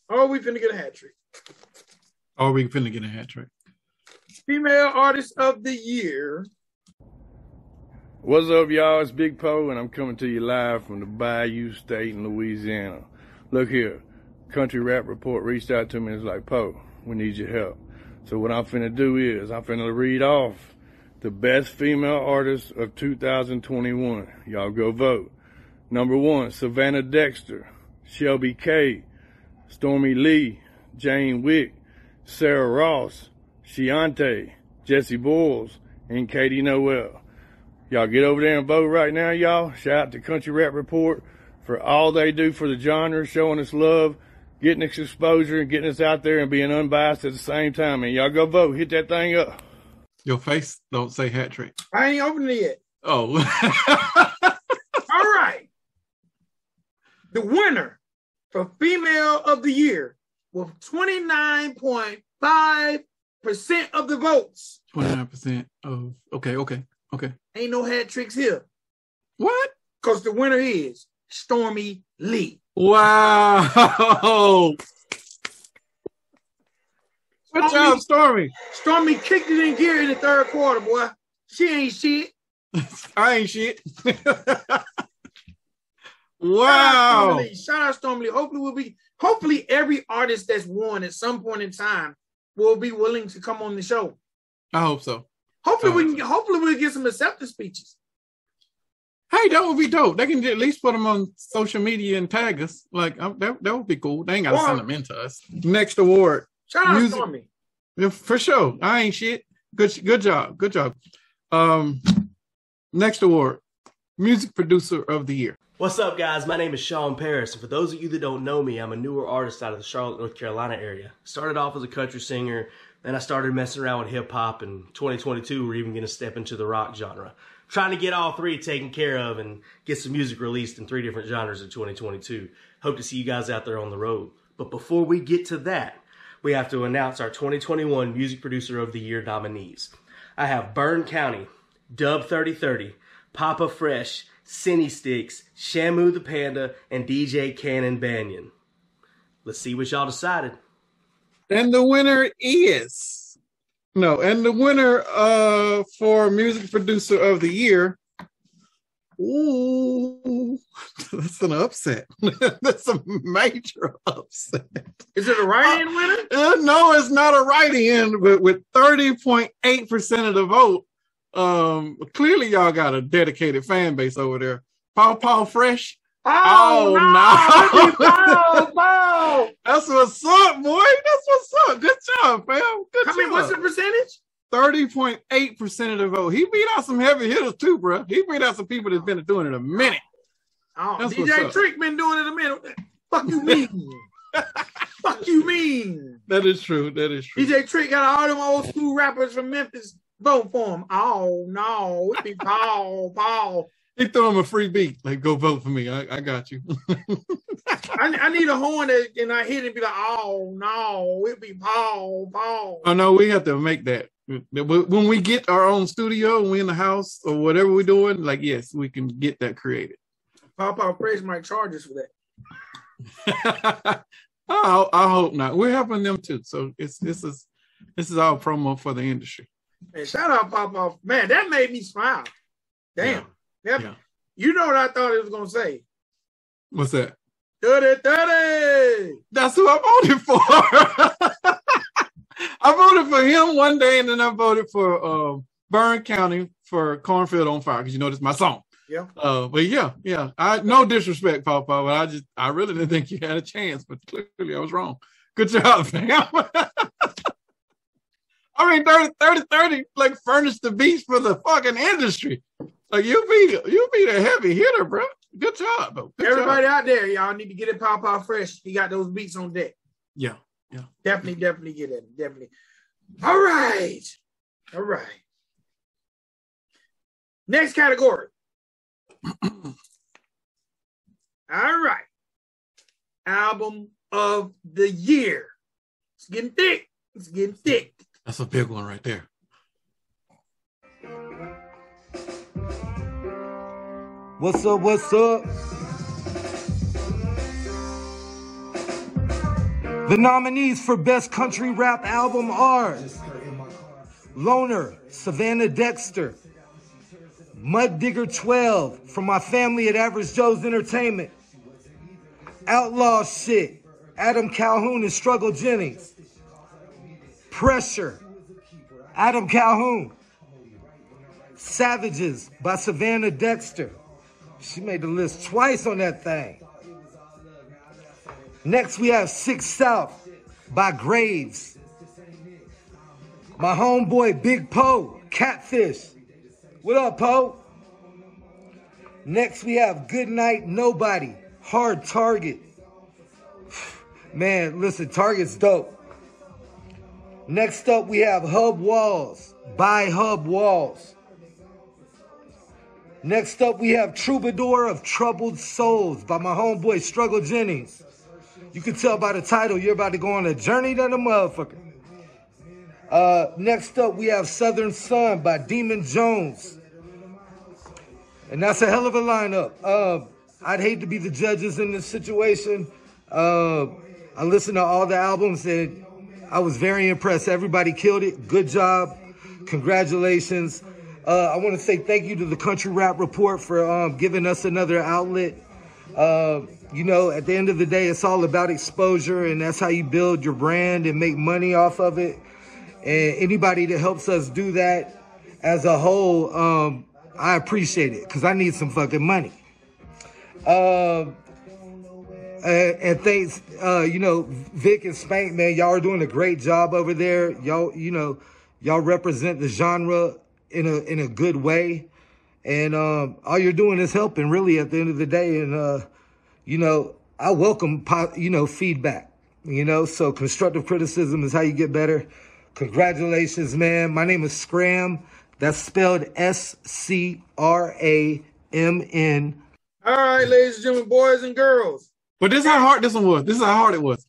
Are we finna get a hat trick? Are we finna get a hat trick? Female Artist of the Year. What's up, y'all? It's Big Poe, and I'm coming to you live from the Bayou State in Louisiana. Look here, Country Rap Report reached out to me and was like, Poe, we need your help. So what I'm finna do is I'm finna read off the best female artist of two thousand twenty-one. Y'all go vote. Number one, Savannah Dexter, Shelby K, Stormy Lee, Jane Wick, Sarah Ross, Shiante, Jesse Boyles, and Katie Noel. Y'all get over there and vote right now, y'all. Shout out to Country Rap Report for all they do for the genre, showing us love. getting this exposure and getting us out there and being unbiased at the same time. And y'all go vote. Hit that thing up. Your face don't say hat trick. I ain't opened it yet. Oh. All right. The winner for Female of the Year with twenty-nine point five percent of the votes. twenty-nine percent of, okay, okay, okay. Ain't no hat tricks here. What? Because the winner is Stormy Lee. Wow. Good job, Stormy. Stormy kicked it in gear in the third quarter, boy. She ain't shit. I ain't shit. Wow. Shout out Stormy Lee. Hopefully we'll be hopefully every artist that's won at some point in time will be willing to come on the show. I hope so. Hopefully hope we can so. hopefully we'll get some acceptance speeches. Hey, that would be dope. They can at least put them on social media and tag us. Like I, that, that would be cool. They ain't gotta well, send them in to us. Next award. Shout out Music. Stormy. For sure. I ain't shit. Good good job. Good job. Um, next award. Music Producer of the Year. What's up, guys? My name is Sean Paris. And for those of you that don't know me, I'm a newer artist out of the Charlotte, North Carolina area. Started off as a country singer, then I started messing around with hip-hop, and twenty twenty-two we're even going to step into the rock genre. Trying to get all three taken care of and get some music released in three different genres in twenty twenty-two. Hope to see you guys out there on the road. But before we get to that, we have to announce our twenty twenty-one Music Producer of the Year nominees. I have Burn County, Dub thirty thirty, Papa Fresh, Cine Sticks, Shamu the Panda, and D J Cannon Banyan. Let's see what y'all decided. And the winner is... No, and the winner uh, for Music Producer of the Year... Ooh, that's an upset. That's a major upset. Is it a write-in uh, winner? Uh, no, it's not a write-in, but with thirty point eight percent of the vote, um, clearly y'all got a dedicated fan base over there. Paw Paw Fresh. Oh, oh no. no. Paw, Paw. That's what's up, boy. That's what's up. Good job, fam. Good job. I mean, what's the percentage? thirty point eight percent of the vote. He beat out some heavy hitters too, bro. He beat out some people that's been doing it a minute. Oh, that's D J Freak been doing it a minute. Fuck you mean? Fuck you mean? That is true. That is true. D J Freak got all them old school rappers from Memphis vote for him. Oh, no. It'd be Paul, Paul. He threw him a free beat. Like, go vote for me. I, I got you. I, I need a horn that, and I hit it and be like, oh, no. It'd be Paul, Paul. Oh, no. We have to make that. When we get our own studio and we in the house or whatever we're doing, like, yes, we can get that created. Papa Fresh might charge us for that. I, I hope not. We're helping them too. So it's this is this is our promo for the industry. Man, shout out Papa. Man, that made me smile. Damn. Yeah. That, yeah. You know what I thought it was gonna say. What's that? thirty thirty. That's who I voted for. I voted for him one day, and then I voted for uh, Burn County for Cornfield on Fire, because you know that's my song. Yeah. Uh, but yeah, yeah. I no disrespect, Papa, but I just I really didn't think you had a chance, but clearly I was wrong. Good job, fam. I mean, thirty thirty like furnished the beast for the fucking industry. Like you be you be the heavy hitter, bro. Good job, bro. Good Everybody job. Out there, y'all need to get it, Papa Fresh. He got those beats on deck. Yeah. Yeah. Definitely, definitely get it. Definitely. All right. All right. Next category. All right. Album of the Year. It's getting thick. It's getting thick. That's a big one right there. What's up? What's up? The nominees for Best Country Rap Album are Loner, Savannah Dexter, Mud Digger twelve, from my family at Average Joe's Entertainment, Outlaw Shit, Adam Calhoun and Struggle Jennings, Pressure, Adam Calhoun, Savages by Savannah Dexter. She made the list twice on that thing. Next, we have Six South by Graves. My homeboy, Big Poe, Catfish. What up, Poe? Next, we have Goodnight Nobody, Hard Target. Man, listen, Target's dope. Next up, we have Hub Walls. Buy Hub Walls. Next up, we have Troubadour of Troubled Souls by my homeboy, Struggle Jennings. You can tell by the title, you're about to go on a journey to the motherfucker. Uh, next up, we have Southern Sun by Demon Jones. And that's a hell of a lineup. Uh, I'd hate to be the judges in this situation. Uh, I listened to all the albums and I was very impressed. Everybody killed it. Good job. Congratulations. Uh, I want to say thank you to the Country Rap Report for um, giving us another outlet. Uh, you know, at the end of the day, it's all about exposure, and that's how you build your brand and make money off of it. And anybody that helps us do that as a whole, um, I appreciate it because I need some fucking money. Uh, And, and thanks, uh, you know, Vic and Spank, man, y'all are doing a great job over there. Y'all, you know, y'all represent the genre in a in a good way. And um, all you're doing is helping, really, at the end of the day. And, uh, you know, I welcome, you know, feedback, you know. So constructive criticism is how you get better. Congratulations, man. My name is Scram. That's spelled S C R A M N. All right, ladies and gentlemen, boys and girls. But this is how hard this one was. This is how hard it was.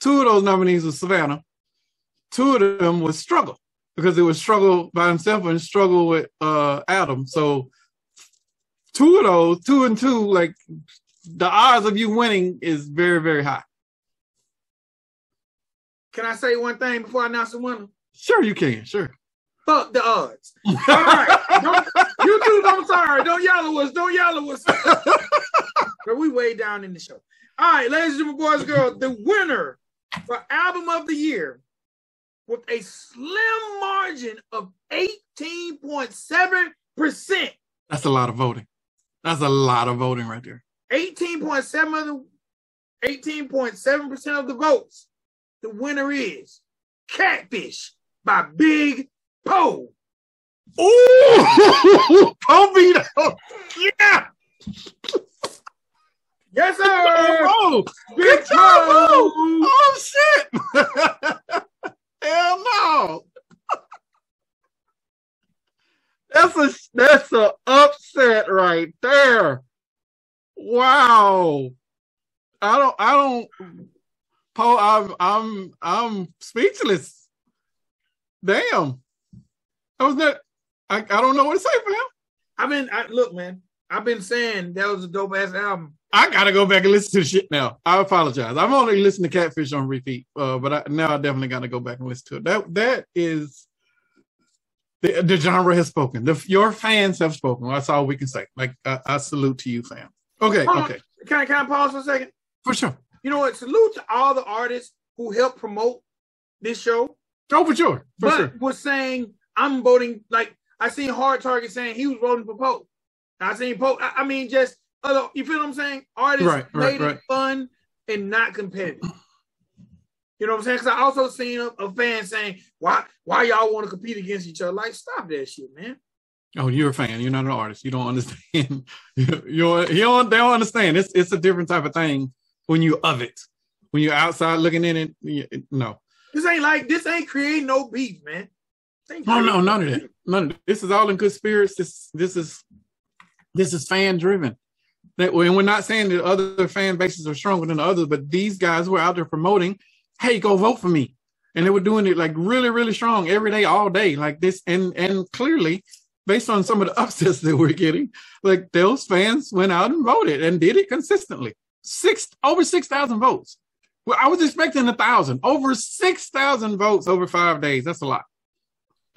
Two of those nominees was Savannah. Two of them was Struggle, because it was Struggle by himself and Struggle with uh, Adam. So two of those, two and two, like the odds of you winning is very, very high. Can I say one thing before I announce the winner? Sure you can, sure. Fuck the odds. All right. Don't, you two, I'm sorry. Don't yell at us. Don't yell at us. But we way down in the show. All right, ladies and gentlemen, boys and girls, the winner for Album of the Year with a slim margin of eighteen point seven percent. That's a lot of voting. That's a lot of voting right there. eighteen point seven percent of the votes. The winner is Catfish by Big Poe. Ooh! Poe beat up. Yeah! Yes, sir. Oh, good job. Poe. Oh, shit. Hell no. That's a that's a upset right there. Wow. I don't I don't Poe, I'm I'm I'm speechless. Damn. I was not I, I don't know what to say, fam. I mean, I look, man. I've been saying that was a dope ass album. I gotta go back and listen to the shit now. I apologize. I've only listened to Catfish on repeat, uh, but I, now I definitely gotta go back and listen to it. That that is the, the genre has spoken. The, your fans have spoken. That's all we can say. Like I, I salute to you, fam. Okay, Hold okay. On. Can I can I pause for a second? For sure. You know what? Salute to all the artists who helped promote this show. Oh, for sure. For but sure. was saying I'm voting. Like I seen Hard Target saying he was voting for Poe. I seen Poe. I, I mean, just other, you feel what I'm saying? Artists right, made right, it right. fun and not competitive. You know what I'm saying? Because I also seen a, a fan saying, "Why, why y'all want to compete against each other? Like, stop that shit, man." Oh, you're a fan. You're not an artist. You don't understand. you're, you're you don't. They don't understand. It's it's a different type of thing when you of it. When you're outside looking in it, it no. This ain't like this. Ain't creating no beef, man. Oh no, none of that. None of that. This is all in good spirits. This this is. This is fan driven. That and we're not saying that other fan bases are stronger than the others, but these guys were out there promoting, hey, go vote for me. And they were doing it like really, really strong every day, all day, like this. And and clearly, based on some of the upsets that we're getting, like those fans went out and voted and did it consistently. Six over six thousand votes. Well, I was expecting a thousand. Over six thousand votes over five days. That's a lot.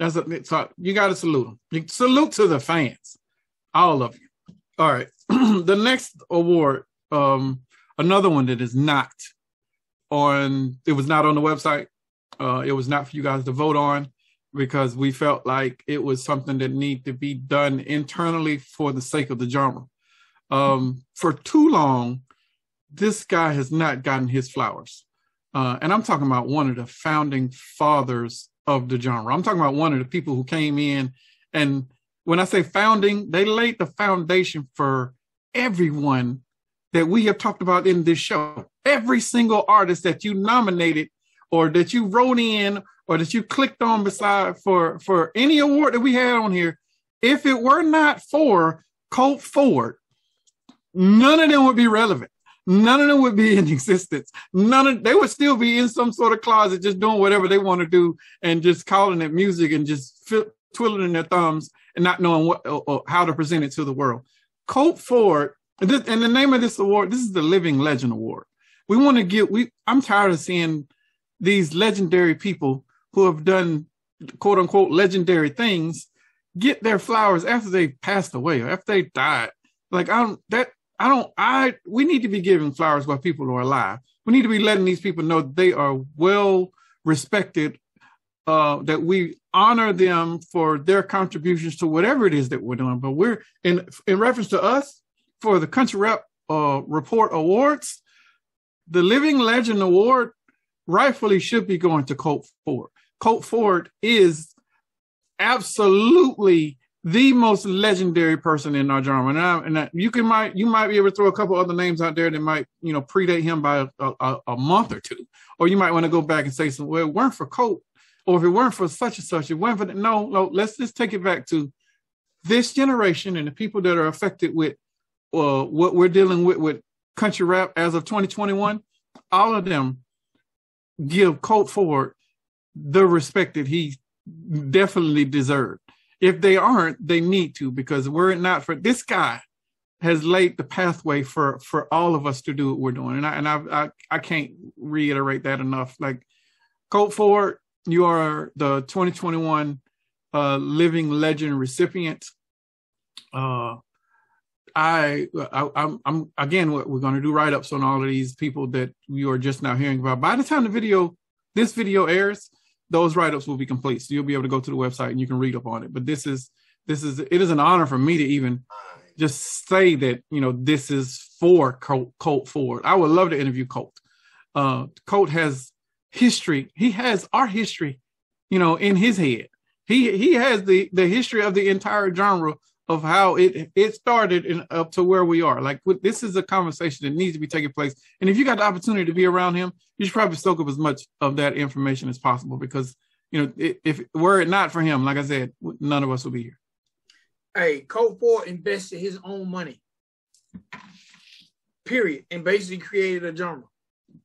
That's a so you gotta salute them. You salute to the fans. All of you. All right. The next award, um, another one that is not on, it was not on the website. Uh, it was not for you guys to vote on because we felt like it was something that needed to be done internally for the sake of the genre. Um, for too long, this guy has not gotten his flowers. Uh, and I'm talking about one of the founding fathers of the genre. I'm talking about one of the people who came in and when I say founding, they laid the foundation for everyone that we have talked about in this show. every single artist that you nominated or that you wrote in or that you clicked on beside for, for any award that we had on here, if it were not for Colt Ford, none of them would be relevant. None of them would be in existence. None of they would still be in some sort of closet just doing whatever they want to do and just calling it music and just f- twiddling their thumbs and not knowing what or, or how to present it to the world. Colt Ford, and, this, and the name of this award, this is the Living Legend Award. We want to get, we, I'm tired of seeing these legendary people who have done quote unquote legendary things get their flowers after they passed away or after they died. Like I don't, that, I don't, I, we need to be giving flowers while people are alive. We need to be letting these people know they are well respected, uh, that we honor them for their contributions to whatever it is that we're doing. But we're, in in reference to us, for the Country Rep uh, Report Awards, the Living Legend Award rightfully should be going to Colt Ford. Colt Ford is absolutely the most legendary person in our genre, and, I, and I, you can might you might be able to throw a couple other names out there that might you know predate him by a, a, a month or two, or you might want to go back and say, "So, well, it weren't for Colt, or if it weren't for such and such, it weren't for the, no, no." Let's just take it back to this generation and the people that are affected with uh, what we're dealing with with country rap as of twenty twenty-one. All of them give Colt Ford the respect that he definitely deserved. If they aren't, they need to, because were it not for this guy, has laid the pathway for, for all of us to do what we're doing, and I and I I, I can't reiterate that enough. Like Colt Ford, you are the twenty twenty-one uh, Living Legend recipient. Uh, I, I I'm, I'm again, what we're going to do write-ups on all of these people that you are just now hearing about. By the time the video, this video airs, those write-ups will be complete. So you'll be able to go to the website and you can read up on it. But this is, this is, it is an honor for me to even just say that, you know, this is for Colt, Colt Ford. I would love to interview Colt. Uh, Colt has history. He has our history, you know, in his head. He, he has the, the history of the entire genre of how it, it started and up to where we are. Like with, this is a conversation that needs to be taking place. And if you got the opportunity to be around him, you should probably soak up as much of that information as possible, because, you know, if, if were it not for him, like I said, none of us would be here. Hey, Colt Ford invested his own money, period, and basically created a genre,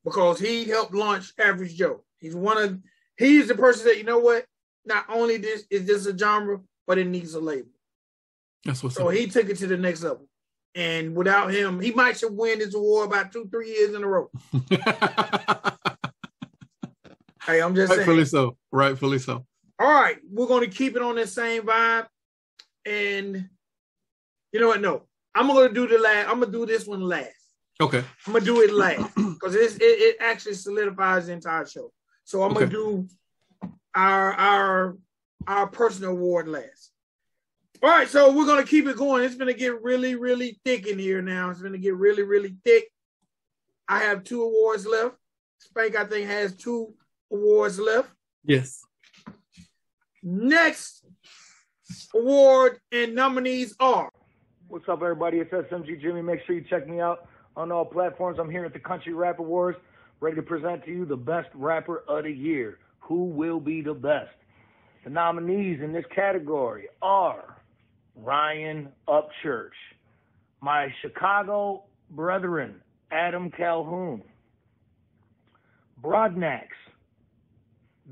because he helped launch Average Joe. He's one of, he's the person that, you know what, not only this is this a genre, but it needs a label. That's what's so up. He took it to the next level. And without him, he might should win this award about two, three years in a row. Hey, I'm just Rightfully saying. so. Rightfully so. All right. We're going to keep it on that same vibe. And you know what? No. I'm going to do the last. I'm going to do this one last. Okay. I'm going to do it last, because it, it actually solidifies the entire show. So I'm okay. going to do our, our, our personal award last. All right, so we're going to keep it going. It's going to get really, really thick in here now. It's going to get really, really thick. I have two awards left. Spank, I think, has two awards left. Yes. Next award and nominees are... What's up, everybody? It's S M G Jimmy. Make sure you check me out on all platforms. I'm here at the Country Rap Awards, ready to present to you the best rapper of the year. Who will be the best? The nominees in this category are... Ryan Upchurch, my Chicago brethren, Adam Calhoun, Broadnax,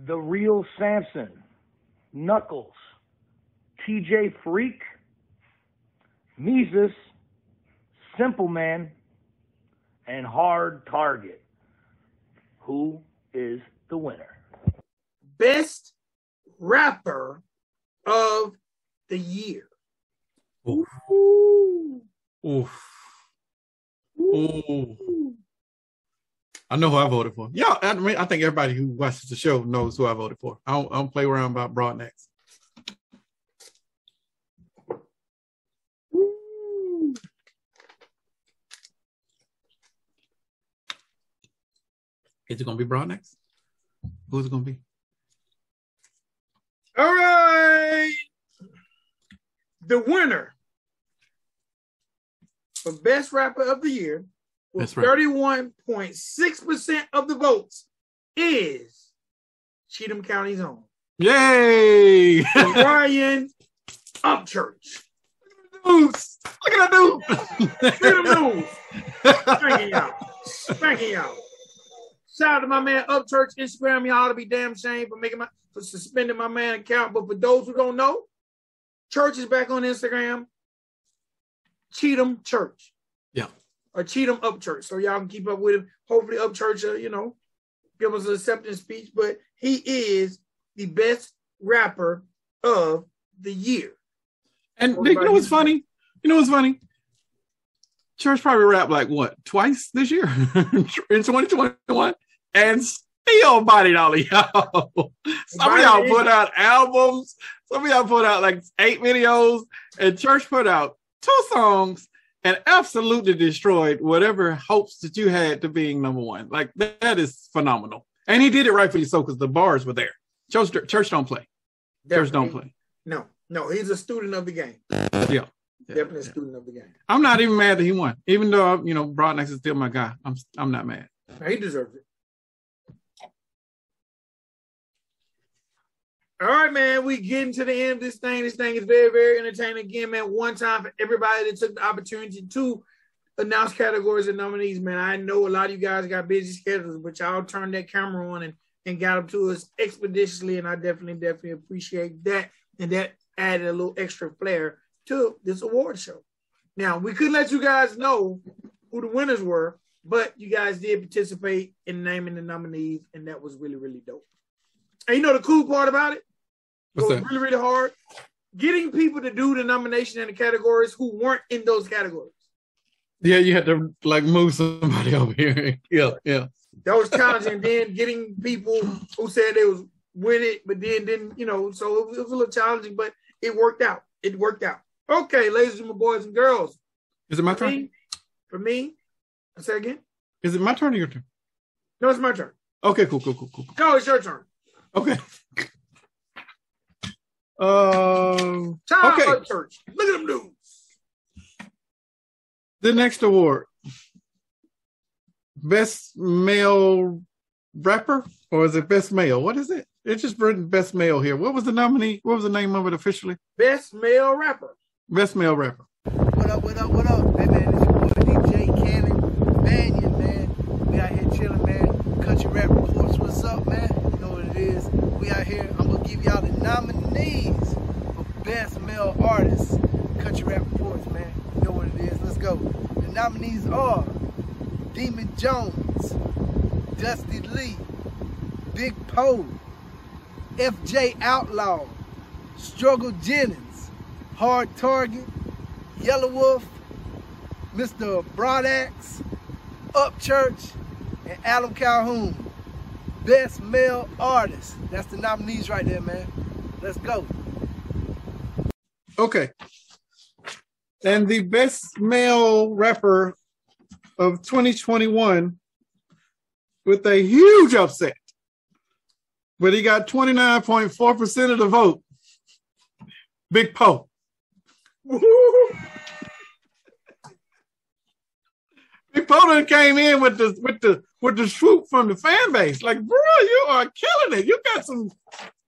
The Real Samson, Knuckles, T J Freak, Mises, Simple Man, and Hard Target. Who is the winner? Best rapper of the year. Oof. Oof. Ooh. I know who I voted for. Yeah, I mean, I think everybody who watches the show knows who I voted for. I don't, I don't play around about Broadnax. Ooh. Is it going to be Broadnax? Who's it going to be? All right. The winner for Best Rapper of the Year with thirty-one point six percent of the votes is Cheatham County's own. Yay! Ryan Upchurch. Look at that dude. Look at them dudes. Spanking y'all. Spanking y'all. Shout out to my man Upchurch Instagram. Y'all to be damn shame for making my for suspending my man account. But for those who don't know, Church is back on Instagram. Cheatham Church. Yeah. Or Cheatham Upchurch. So y'all can keep up with him. Hopefully Upchurch, uh, you know, give us an acceptance speech. But he is the best rapper of the year. And Nick, you know what's funny? You know what's funny? Church probably rapped like what twice this year in twenty twenty-one, and still bodied all of y'all. Some of y'all put out albums. Some of y'all put out like eight videos, and Church put out two songs and absolutely destroyed whatever hopes that you had to being number one. Like that is phenomenal, and he did it rightfully so because the bars were there. Church, Church don't play. Church don't play. No. No, he's a student of the game. Yeah. yeah Definitely a yeah. student of the game. I'm not even mad that he won. Even though, you know, Broadnax is still my guy. I'm I'm not mad. He deserved it. All right, man. We getting to the end of this thing. This thing is very, very entertaining. Again, man, one time for everybody that took the opportunity to announce categories and nominees, man. I know a lot of you guys got busy schedules, but y'all turned that camera on and, and got them to us expeditiously, and I definitely, definitely appreciate that. And that added a little extra flair to this award show. Now, we couldn't let you guys know who the winners were, but you guys did participate in naming the nominees, and that was really, really dope. And you know the cool part about it? What's that? It was really, really hard. Getting people to do the nomination and the categories who weren't in those categories. Yeah, you had to, like, move somebody over here. Yeah, yeah. That was challenging. Then getting people who said they was with it, but then didn't, you know, so it was, it was a little challenging, but it worked out. It worked out. Okay, ladies and boys and girls. Is it my turn? Me, for me, I say again. Is it my turn or your turn? No, it's my turn. Okay, cool, cool, cool, cool. No, it's your turn. Okay. Um, uh, okay. Church. Look at them dudes. The next award. Best male rapper, or is it best male? What is it? It's just written best male here. What was the nominee? What was the name of it officially? Best male rapper. Best male rapper. What up, what up, what up? Hey, man, it's your boy D J Cannon Banyan, man. We out here chilling, man. Country Rap Reports, what's up, man? You know what it is. We out here. I'm going to give y'all the nominees for best male artists. Country Rap Reports, man. You know what it is. Let's go. The nominees are Demon Jones, Dusty Lee, Big Poe, F J Outlaw, Struggle Jennings, Hard Target, Yelawolf, Mister Broadnax, Upchurch, and Adam Calhoun. Best male artist. That's the nominees right there, man. Let's go. Okay. And the best male rapper of twenty twenty-one with a huge upset. But he got twenty-nine point four percent of the vote. Big Poe. Big Poe came in with the with the with the swoop from the fan base. Like, bro, you are killing it. You got some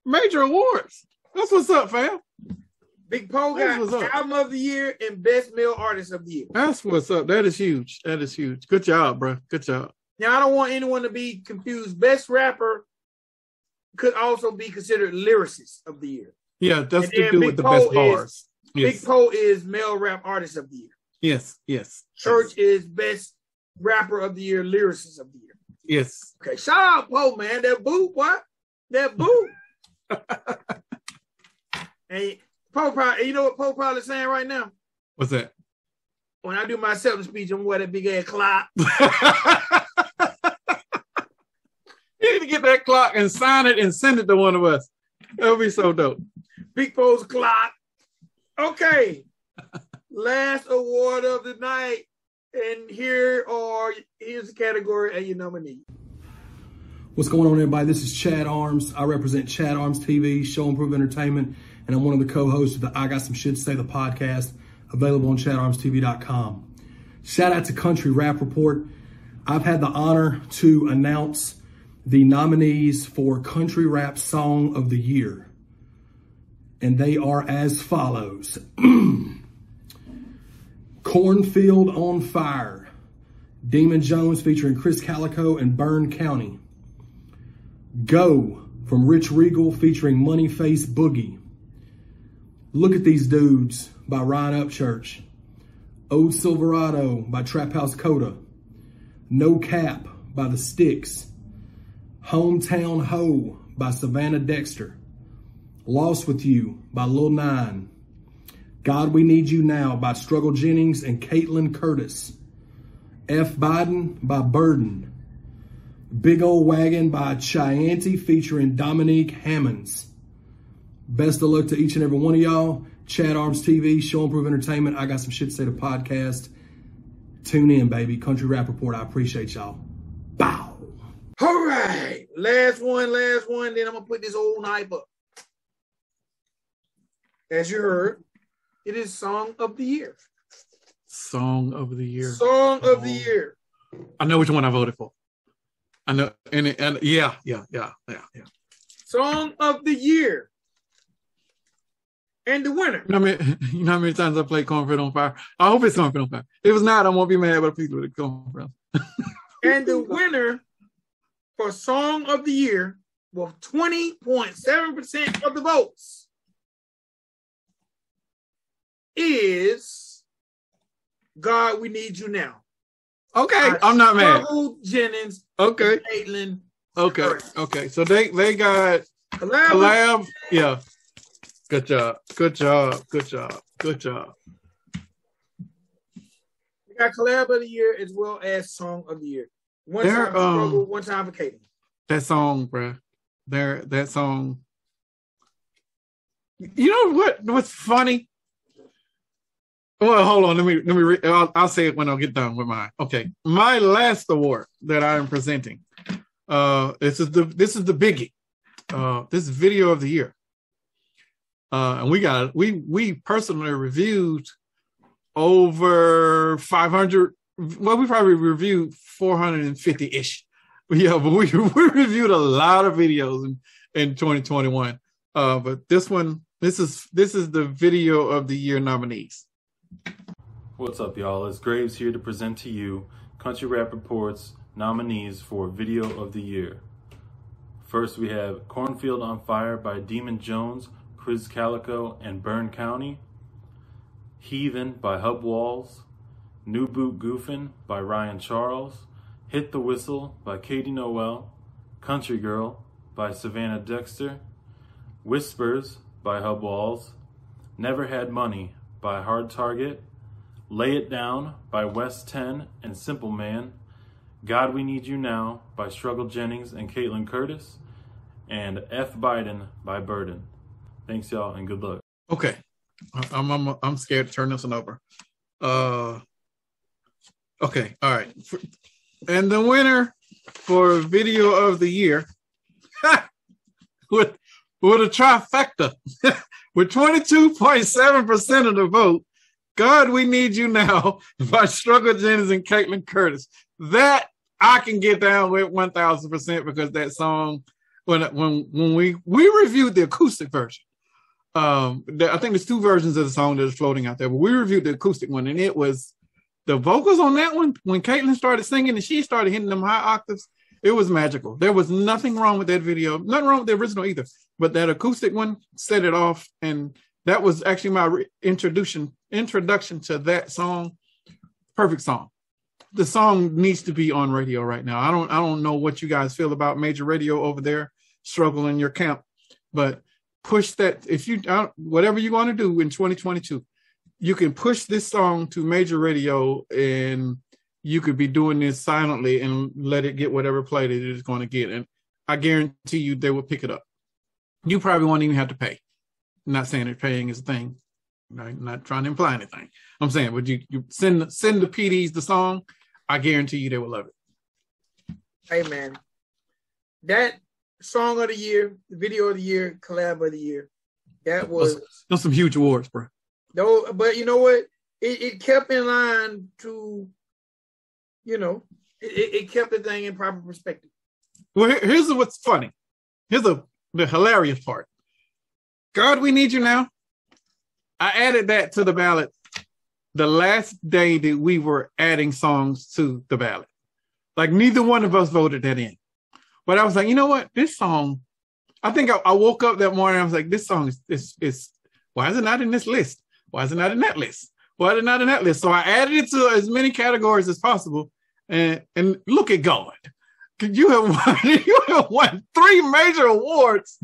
major awards. That's what's up, fam. Big Poe got album of the year and best male artist of the year. That's what's up. That is huge. That is huge. Good job, bro. Good job. Now, I don't want anyone to be confused. Best rapper could also be considered lyricist of the year. Yeah, that's to do with the best bars. Big Poe is male rap artist of the year. Yes, yes. Church is best rapper of the year, lyricist of the year. Yes. Okay, shout out Poe, man. That boo, what? That boo. And Poe probably, you know what Poe probably saying right now? What's that? When I do my acceptance speech, I'm gonna wear that big ass clock. You need to get that clock and sign it and send it to one of us. That would be so dope. Big Poe's clock. Okay. Last award of the night. And here are, here's the category and your nominee. What's going on, everybody? This is Chad Arms. I represent Chad Arms T V, Show Improve Entertainment, and I'm one of the co-hosts of the I Got Some Shit to Say the podcast, available on chad arms t v dot com. Shout out to Country Rap Report. I've had the honor to announce the nominees for Country Rap Song of the Year. And they are as follows. Cornfield on Fire, Demon Jones featuring Chris Calico and Burn County. Go from Rich Regal featuring Money Face Boogie. Look at These Dudes by Ryan Upchurch. Old Silverado by Trap House Coda. No Cap by The Sticks. Hometown Ho by Savannah Dexter. Lost With You by Lil' Nine. God We Need You Now by Struggle Jennings and Caitlin Curtis. F. Biden by Burden. Big Old Wagon by Chianti featuring Dominique Hammonds. Best of luck to each and every one of y'all. Chad Arms T V, Show and Prove Entertainment. I Got Some Shit to Say to podcast. Tune in, baby. Country Rap Report. I appreciate y'all. Bow. All right. Last one, last one. Then I'm going to put this old hype up. As you heard, it is Song of the Year. Song of the Year. Song oh. of the Year. I know which one I voted for. I know. And, and yeah, yeah, yeah, yeah, yeah. Song of the Year. And the winner. You know, I mean, you know how many times I played Cornfed on Fire? I hope it's Cornfed on Fire. If it's not, I won't be mad, but please let it go. And the winner for Song of the Year with twenty point seven percent of the votes is God, We Need You Now. Okay, I'm not mad. Jennings. Okay. Caitlin. Okay. Curtis. Okay. So they, they got collab. collab yeah. Good job. Good job. Good job. Good job. We got collab of the year as well as song of the year. One there, time for um, Struggle, one time for Caitlin. That song, bruh. There, that song. You know what? What's funny? Well, hold on. Let me let me. Re- I'll, I'll say it when I get done with mine. Okay, my last award that I am presenting. Uh, this is the this is the biggie. Uh, this is video of the year. Uh, and we got we we personally reviewed over five hundred. Well, we probably reviewed four hundred fifty ish. Yeah, but we we reviewed a lot of videos in, in twenty twenty-one. Uh, but this one, this is this is the video of the year nominees. What's up, y'all? It's Graves here to present to you Country Rap Report's nominees for video of the year. First, we have "Cornfield on Fire" by Demon Jones, Chris Calico, and Burn County. Heathen by Hub Walls. New Boot Goofin' by Ryan Charles. Hit the Whistle by Katie Noel. Country Girl by Savannah Dexter. Whispers by Hub Walls. Never Had Money by Hard Target. Lay It Down by West ten and Simple Man. God We Need You Now by Struggle Jennings and Caitlin Curtis. And F. Biden by Burden. Thanks, y'all, and good luck. Okay, I'm I'm I'm scared to turn this one over. Uh, okay, all right. And the winner for video of the year with with a trifecta with twenty-two point seven percent of the vote. God, We Need You Now by Struggle Jennings and Caitlin Curtis. That I can get down with one thousand percent because that song when when when we we reviewed the acoustic version. Um, I think there's two versions of the song that is floating out there, but we reviewed the acoustic one, and it was the vocals on that one. When Caitlin started singing and she started hitting them high octaves, it was magical. There was nothing wrong with that video, nothing wrong with the original either, but that acoustic one set it off, and that was actually my re- introduction introduction to that song. Perfect song. The song needs to be on radio right now. I don't I don't know what you guys feel about major radio over there, struggling your camp, but push that. If you whatever you want to do in twenty twenty-two, you can push this song to major radio, and you could be doing this silently and let it get whatever play that it is going to get. And I guarantee you, they will pick it up. You probably won't even have to pay. I'm not saying that paying is a thing. I'm not trying to imply anything. I'm saying, would you, you send send the P Ds the song? I guarantee you, they will love it. Hey, man, that. Song of the year, video of the year, collab of the year. That was those, those some huge awards, bro. No, but you know what? it, it kept in line to, you know, it, it kept the thing in proper perspective. Well, here's what's funny. Here's the, the hilarious part. God, we need you now. I added that to the ballot the last day that we were adding songs to the ballot. Like, neither one of us voted that in. But I was like, you know what? This song, I think I, I woke up that morning. I was like, this song is, is, is, why is it not in this list? Why is it not in that list? Why is it not in that list? So I added it to as many categories as possible. And, and look at God. You have won, you have won three major awards,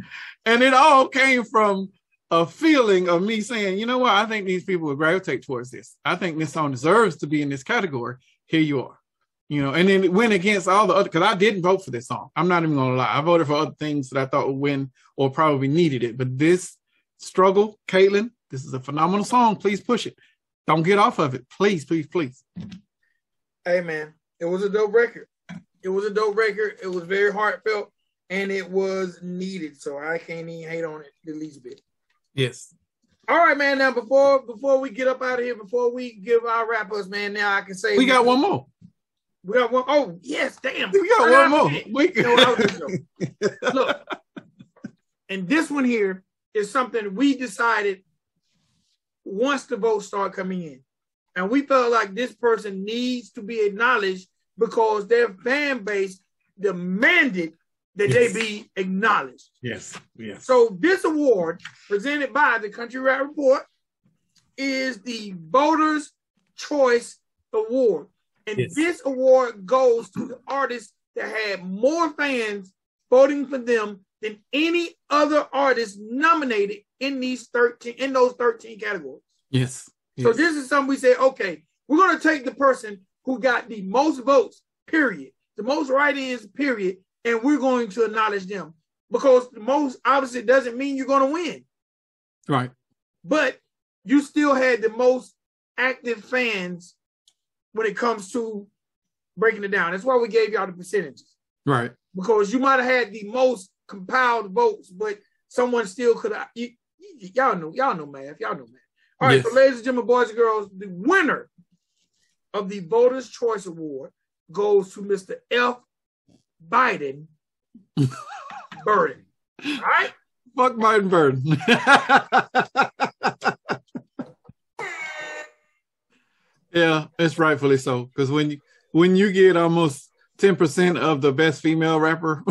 and it all came from a feeling of me saying, you know what, I think these people would gravitate towards this. I think this song deserves to be in this category. Here you are, you know. And then it went against all the other, because I didn't vote for this song. I'm not even gonna lie. I voted for other things that I thought would win or probably needed it. But this struggle, Caitlin, this is a phenomenal song. Please push it. Don't get off of it. Please, please, please. Hey man, it was a dope record. It was a dope record. It was very heartfelt, and it was needed. So I can't even hate on it the least bit. Yes. All right, man. Now before before we get up out of here, before we give our wrap ups, man. Now I can say we got one more. We got one. Oh yes, damn. We got one more. We can. Look, and this one here is something we decided once the votes start coming in, and we felt like this person needs to be acknowledged, because their fan base demanded that yes. they be acknowledged. Yes, yes. So this award, presented by the Country Rep Report, is the Voters' Choice Award. And yes. this award goes to the artists that had more fans voting for them than any other artist nominated in these thirteen in those thirteen categories. Yes. yes. So this is something we said, okay, we're going to take the person who got the most votes, period, the most write-ins, period, and we're going to acknowledge them, because the most obviously doesn't mean you're going to win. Right. But you still had the most active fans when it comes to breaking it down. That's why we gave y'all the percentages. Right. Because you might have had the most compiled votes, but someone still could have. Y- y- y'all know, y'all know math. Y'all know math. All right, yes. So ladies and gentlemen, boys and girls, the winner of the Voters' Choice Award goes to Mister F. Biden Burden. All right? Fuck Biden Burden. Yeah, it's rightfully so. Because when you, when you get almost ten percent of the best female rapper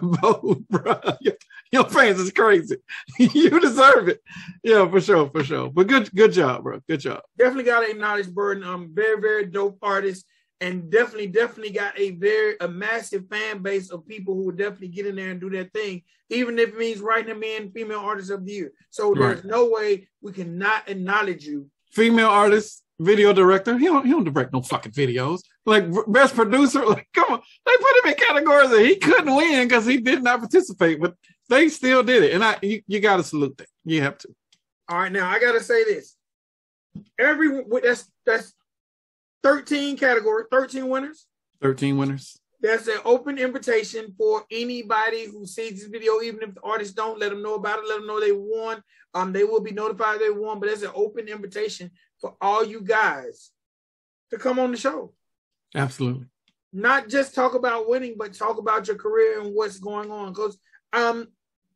vote, bro, your, your fans is crazy. You deserve it. Yeah, for sure, for sure. But good good job, bro. Good job. Definitely got to acknowledge Burden. Um, very, very dope artist. And definitely, definitely got a very a massive fan base of people who will definitely get in there and do their thing, even if it means writing them in Female Artist of the Year. So there's right. no way we cannot acknowledge you. Female artist, video director, he don't, he don't direct no fucking videos. Like, best producer, like, come on. They put him in categories that he couldn't win because he did not participate, but they still did it. And I, you, you got to salute that. You have to. All right, now, I got to say this. Every, that's, that's thirteen categories, thirteen winners. thirteen winners. That's an open invitation for anybody who sees this video, even if the artists don't, let them know about it, let them know they won. Um, they will be notified they won, but that's an open invitation for all you guys to come on the show. Absolutely. Not just talk about winning, but talk about your career and what's going on. Because um,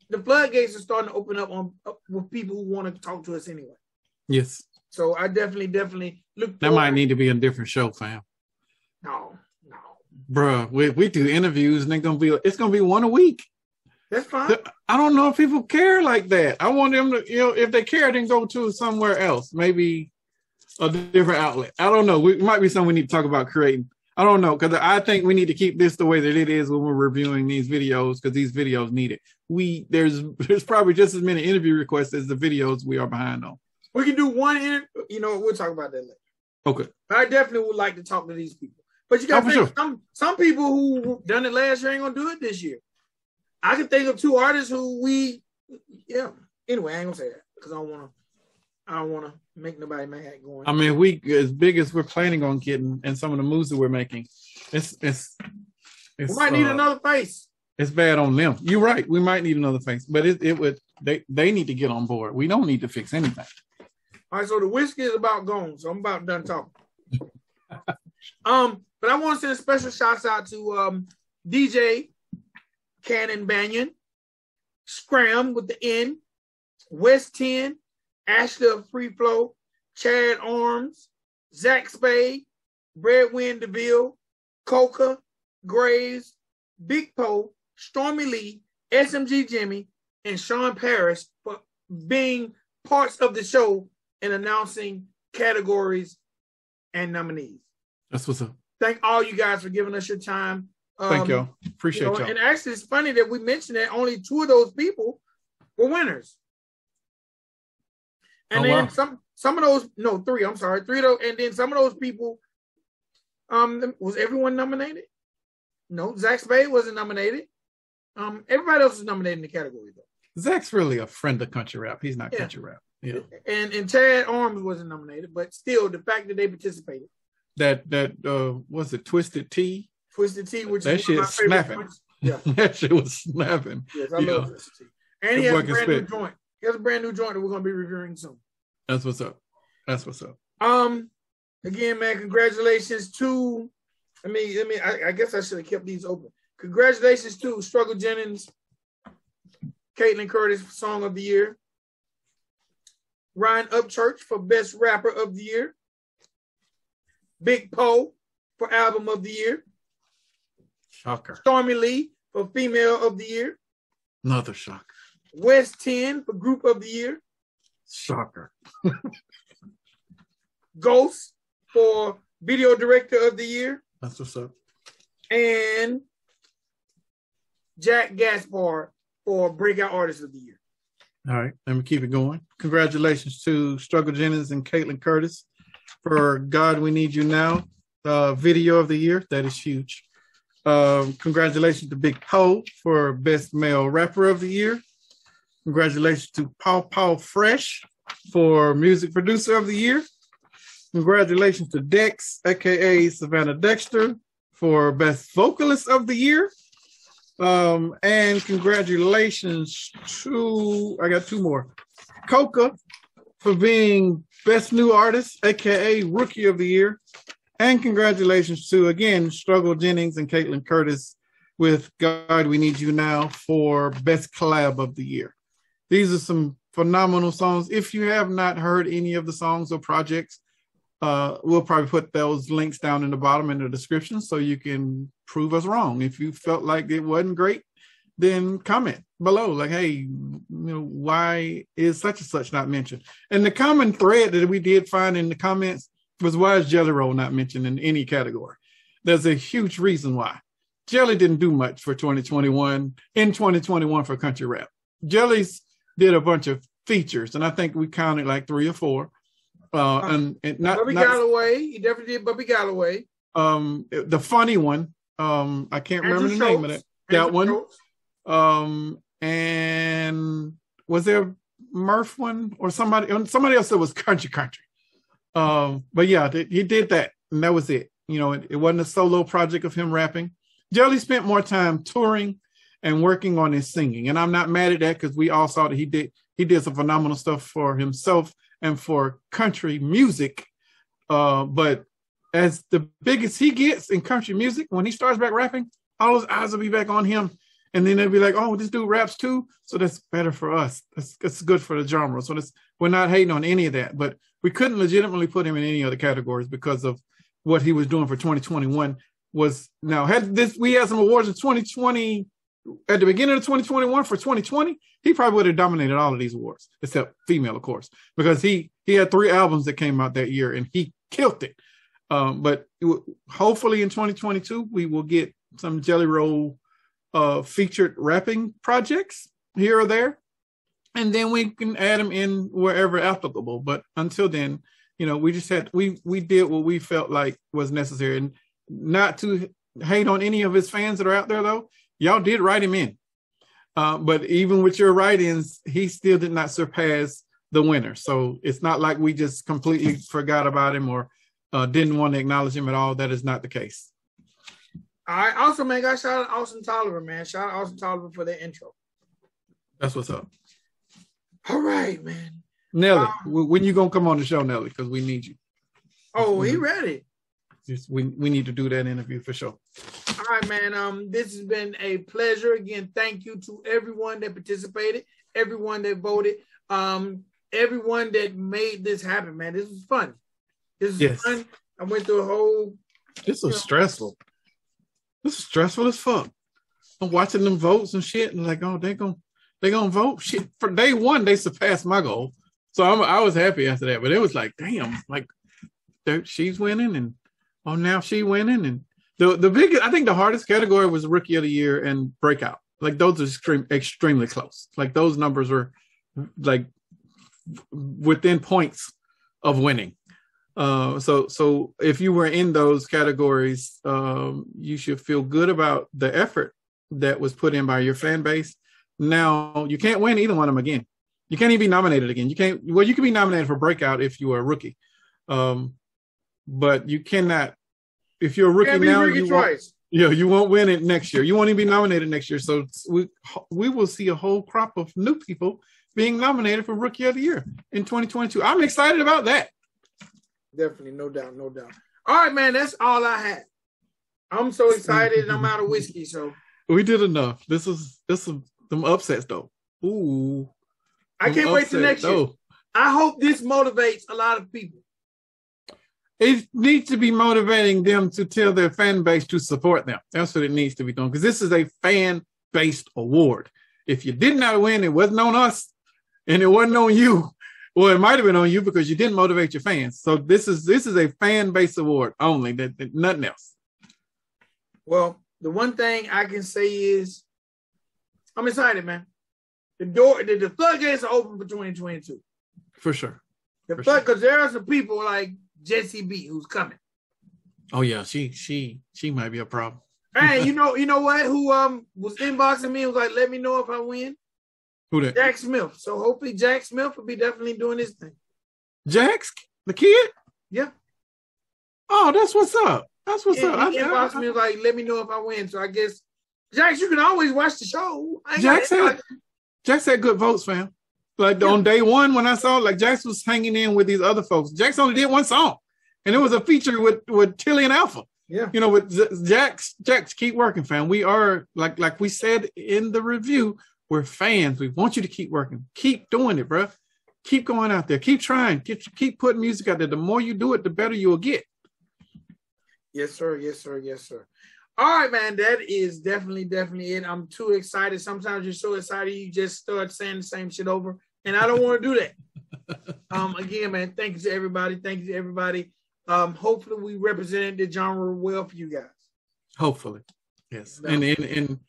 the floodgates are starting to open up on uh, with people who want to talk to us anyway. Yes. So I definitely, definitely look. That might need to be a different show, fam. No, no, bruh. We we do interviews, and they're gonna be. It's gonna be one a week. That's fine. I don't know if people care like that. I want them to, you know, if they care, then go to somewhere else. Maybe a different outlet. I don't know. We, it might be something we need to talk about creating. I don't know, because I think we need to keep this the way that it is when we're reviewing these videos, because these videos need it. We there's there's probably just as many interview requests as the videos we are behind on. We can do one interview. You know, we'll talk about that later. Okay. I definitely would like to talk to these people. But you got to think, sure. some, some people who done it last year ain't going to do it this year. I can think of two artists who we, yeah. Anyway, I ain't going to say that because I don't want to I don't want to make nobody mad going. I mean, we, as big as we're planning on getting and some of the moves that we're making, it's, it's, it's we might uh, need another face. It's bad on them. You're right. We might need another face, but it, it would, they, they need to get on board. We don't need to fix anything. All right, so the whiskey is about gone, so I'm about done talking. um, but I want to send special shouts out to um D J Cannon Banyan, Scram with the N, West ten, Ashley of Free Flow, Chad Arms, Zach Spade, Breadwin DeVille, Koka, Graves, Big Poe, Stormy Lee, S M G Jimmy, and Sean Paris for being parts of the show and announcing categories and nominees. That's what's up. Thank all you guys for giving us your time. Um, Thank y'all. Appreciate you know, y'all. And actually, it's funny that we mentioned that only two of those people were winners. And oh, then wow. some some of those, no, three, I'm sorry, three of those, and then some of those people, um, was everyone nominated? No, Zach Spade wasn't nominated. Um, everybody else was nominated in the category, though. Zach's really a friend of Country Rap. He's not yeah. Country Rap. Yeah. And and Chad Arms wasn't nominated, but still, the fact that they participated. That that uh, was it Twisted Tea? Twisted Tea, which that is shit my snapping. Yeah. That shit was snapping. Yes, I yeah. love Twisted Tea. And it he has a brand new joint. He has a brand new joint that we're going to be reviewing soon. That's what's up. That's what's up. Um, again, man, congratulations to. I mean, I mean, I, I guess I should have kept these open. Congratulations to Struggle Jennings, Caitlin Curtis for Song of the Year, Ryan Upchurch for Best Rapper of the Year, Big Poe for Album of the Year, shocker, Stormy Lee for Female of the Year, another shocker, West ten for Group of the Year, shocker, Ghost for Video Director of the Year. That's what's up. And Jack Gaspard for Breakout Artist of the Year. All right, let me keep it going. Congratulations to Struggle Jennings and Caitlin Curtis for God We Need You Now, uh, Video of the Year. That is huge. Um, congratulations to Big Poe for Best Male Rapper of the Year. Congratulations to Paw Paw Fresh for Music Producer of the Year. Congratulations to Dex, aka Savannah Dexter, for Best Vocalist of the Year. Um, and congratulations to, I got two more, Koka for being Best New Artist, aka Rookie of the Year. And congratulations to, again, Struggle Jennings and Caitlin Curtis with God We Need You Now for Best Collab of the Year. These are some phenomenal songs. If you have not heard any of the songs or projects, Uh, we'll probably put those links down in the bottom in the description so you can prove us wrong. If you felt like it wasn't great, then comment below. Like, hey, you know, why is such and such not mentioned? And the common thread that we did find in the comments was, why is Jelly Roll not mentioned in any category? There's a huge reason why. Jelly didn't do much for twenty twenty-one, in twenty twenty-one for Country Rap. Jelly's did a bunch of features, and I think we counted like three or four. Uh, and, and not Bubby not, Galloway, he definitely did Bubby Galloway. Um, the funny one, um, I can't Andrew remember the Schultz. name of it. That Andrew one, Schultz. um, and was there a Murph one or somebody, somebody else that was country country? Um, but yeah, th- he did that, and that was it. You know, it, it wasn't a solo project of him rapping. Jelly spent more time touring and working on his singing, and I'm not mad at that because we all saw that he did he did some phenomenal stuff for himself and for country music. Uh, but as the biggest he gets in country music, when he starts back rapping, all those eyes will be back on him. And then they'll be like, oh, this dude raps too. So that's better for us. That's, that's good for the genre. So that's, we're not hating on any of that, but we couldn't legitimately put him in any other categories because of what he was doing for twenty twenty-one was now had this, we had some awards in twenty twenty at the beginning of twenty twenty-one for twenty twenty, he probably would have dominated all of these awards, except female, of course, because he he had three albums that came out that year and he killed it. Um, but it w- hopefully in twenty twenty-two, we will get some Jelly Roll uh, featured rapping projects here or there. And then we can add them in wherever applicable. But until then, you know, we just had, we we did what we felt like was necessary. And not to hate on any of his fans that are out there, though, y'all did write him in, uh, but even with your write-ins, he still did not surpass the winner. So it's not like we just completely forgot about him or uh, didn't want to acknowledge him at all. That is not the case. All right. Also, man, I shout out Austin Tolliver, man. Shout out Austin Tolliver for that intro. That's what's up. All right, man. Nelly, um, when you gonna come on the show, Nelly? Because we need you. Oh, he ready. Just, we we need to do that interview for sure. All right, man. Um, this has been a pleasure. Again, thank you to everyone that participated, everyone that voted, um, everyone that made this happen, man. This was fun. This is yes. fun. I went through a whole. This was know, stressful. This is stressful as fuck. I'm watching them votes and shit, and like, oh, they gonna they gonna vote shit for day one. They surpassed my goal, so I'm, I was happy after that. But it was like, damn, like she's winning, and oh, now she winning, and the the biggest. I think the hardest category was Rookie of the Year and Breakout. Like those are extreme, extremely close. Like those numbers were like within points of winning. Uh, so, so if you were in those categories, um, you should feel good about the effort that was put in by your fan base. Now you can't win either one of them again. You can't even be nominated again. You can't, well, you can be nominated for Breakout if you are a rookie. Um, but you cannot, if you're a rookie now, you won't, you know, you won't win it next year. You won't even be nominated next year. So we, we will see a whole crop of new people being nominated for Rookie of the Year in twenty twenty-two. I'm excited about that. Definitely, no doubt, no doubt. All right, man, that's all I had. I'm so excited, and I'm out of whiskey, so we did enough. This is this is them upsets though. Ooh, I can't wait till next year. I hope this motivates a lot of people. It needs to be motivating them to tell their fan base to support them. That's what it needs to be doing, because this is a fan-based award. If you did not win, it wasn't on us, and it wasn't on you. Well, it might have been on you because you didn't motivate your fans. So this is this is a fan-based award only, that, that nothing else. Well, the one thing I can say is I'm excited, man. The door, the, the floodgates are open for twenty twenty-two. For sure. The for flood, because sure. there are some people like Jessie B who's coming. Oh yeah, she she she might be a problem. Hey, you know you know what? Who um was inboxing me and was like, let me know if I win. Who that? Jack Smith. So hopefully Jack Smith will be definitely doing his thing. Jax, the kid? Yeah. Oh, that's what's up. That's what's and up. He inboxed me like, let me know if I win. So I guess, Jax, you can always watch the show. Jax had, Jax had good votes, fam. Like yeah. on day one when I saw, like Jax was hanging in with these other folks. Jax only did one song. And it was a feature with, with Tilly and Alpha. Yeah. You know, with Jax, Jax, keep working, fam. We are, like like we said in the review, we're fans. We want you to keep working. Keep doing it, bro. Keep going out there. Keep trying. Keep, keep putting music out there. The more you do it, the better you'll get. Yes, sir. Yes, sir. Yes, sir. All right, man. That is definitely, definitely it. I'm too excited. Sometimes you're so excited, you just start saying the same shit over. And I don't want to do that. Um, again, man, thank you to everybody. Thank you to everybody. Um, hopefully we represented the genre well for you guys. Hopefully. Yes. No. And, and, and,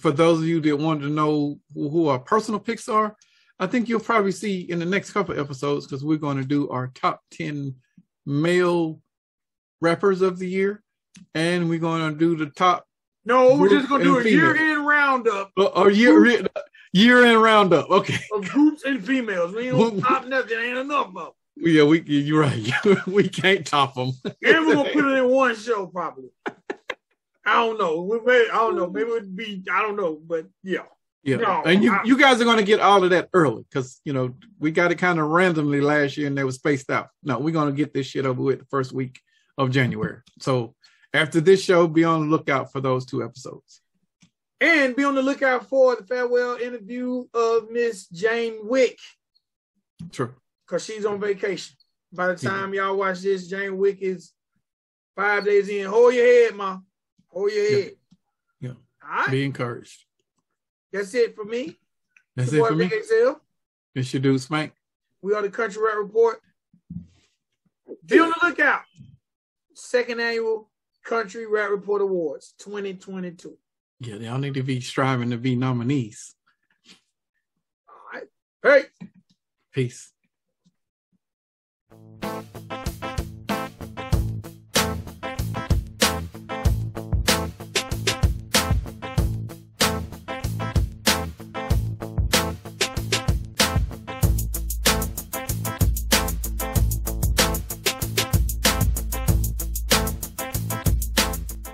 for those of you that wanted to know who our personal picks are, I think you'll probably see in the next couple of episodes, because we're going to do our top ten male rappers of the year, and we're going to do the top. No, we're just going to do a female. year-end roundup. Uh, or year, re, year-end roundup. Okay. Of groups and females. We don't top nothing. Ain't enough of them. Yeah, we. You're right. We can't top them. And we're going to put it in one show, probably. I don't know. We may, I don't know. Maybe it would be, I don't know, but yeah. Yeah. No, and you, I, you guys are going to get all of that early, because, you know, we got it kind of randomly last year and they were spaced out. No, we're going to get this shit over with the first week of January. So after this show, be on the lookout for those two episodes. And be on the lookout for the farewell interview of Miss Jane Wick. True. Because she's on vacation. By the time yeah. y'all watch this, Jane Wick is five days in. Hold your head, ma. Hold your head. Yeah. yeah. All right. Be encouraged. That's it for me. That's your it boy, for me. X L. It's your dude, Spank. We are the Country Rep Report. Be on the lookout. Second annual Country Rep Report Awards twenty twenty-two. Yeah, y'all need to be striving to be nominees. All right. Hey. Peace.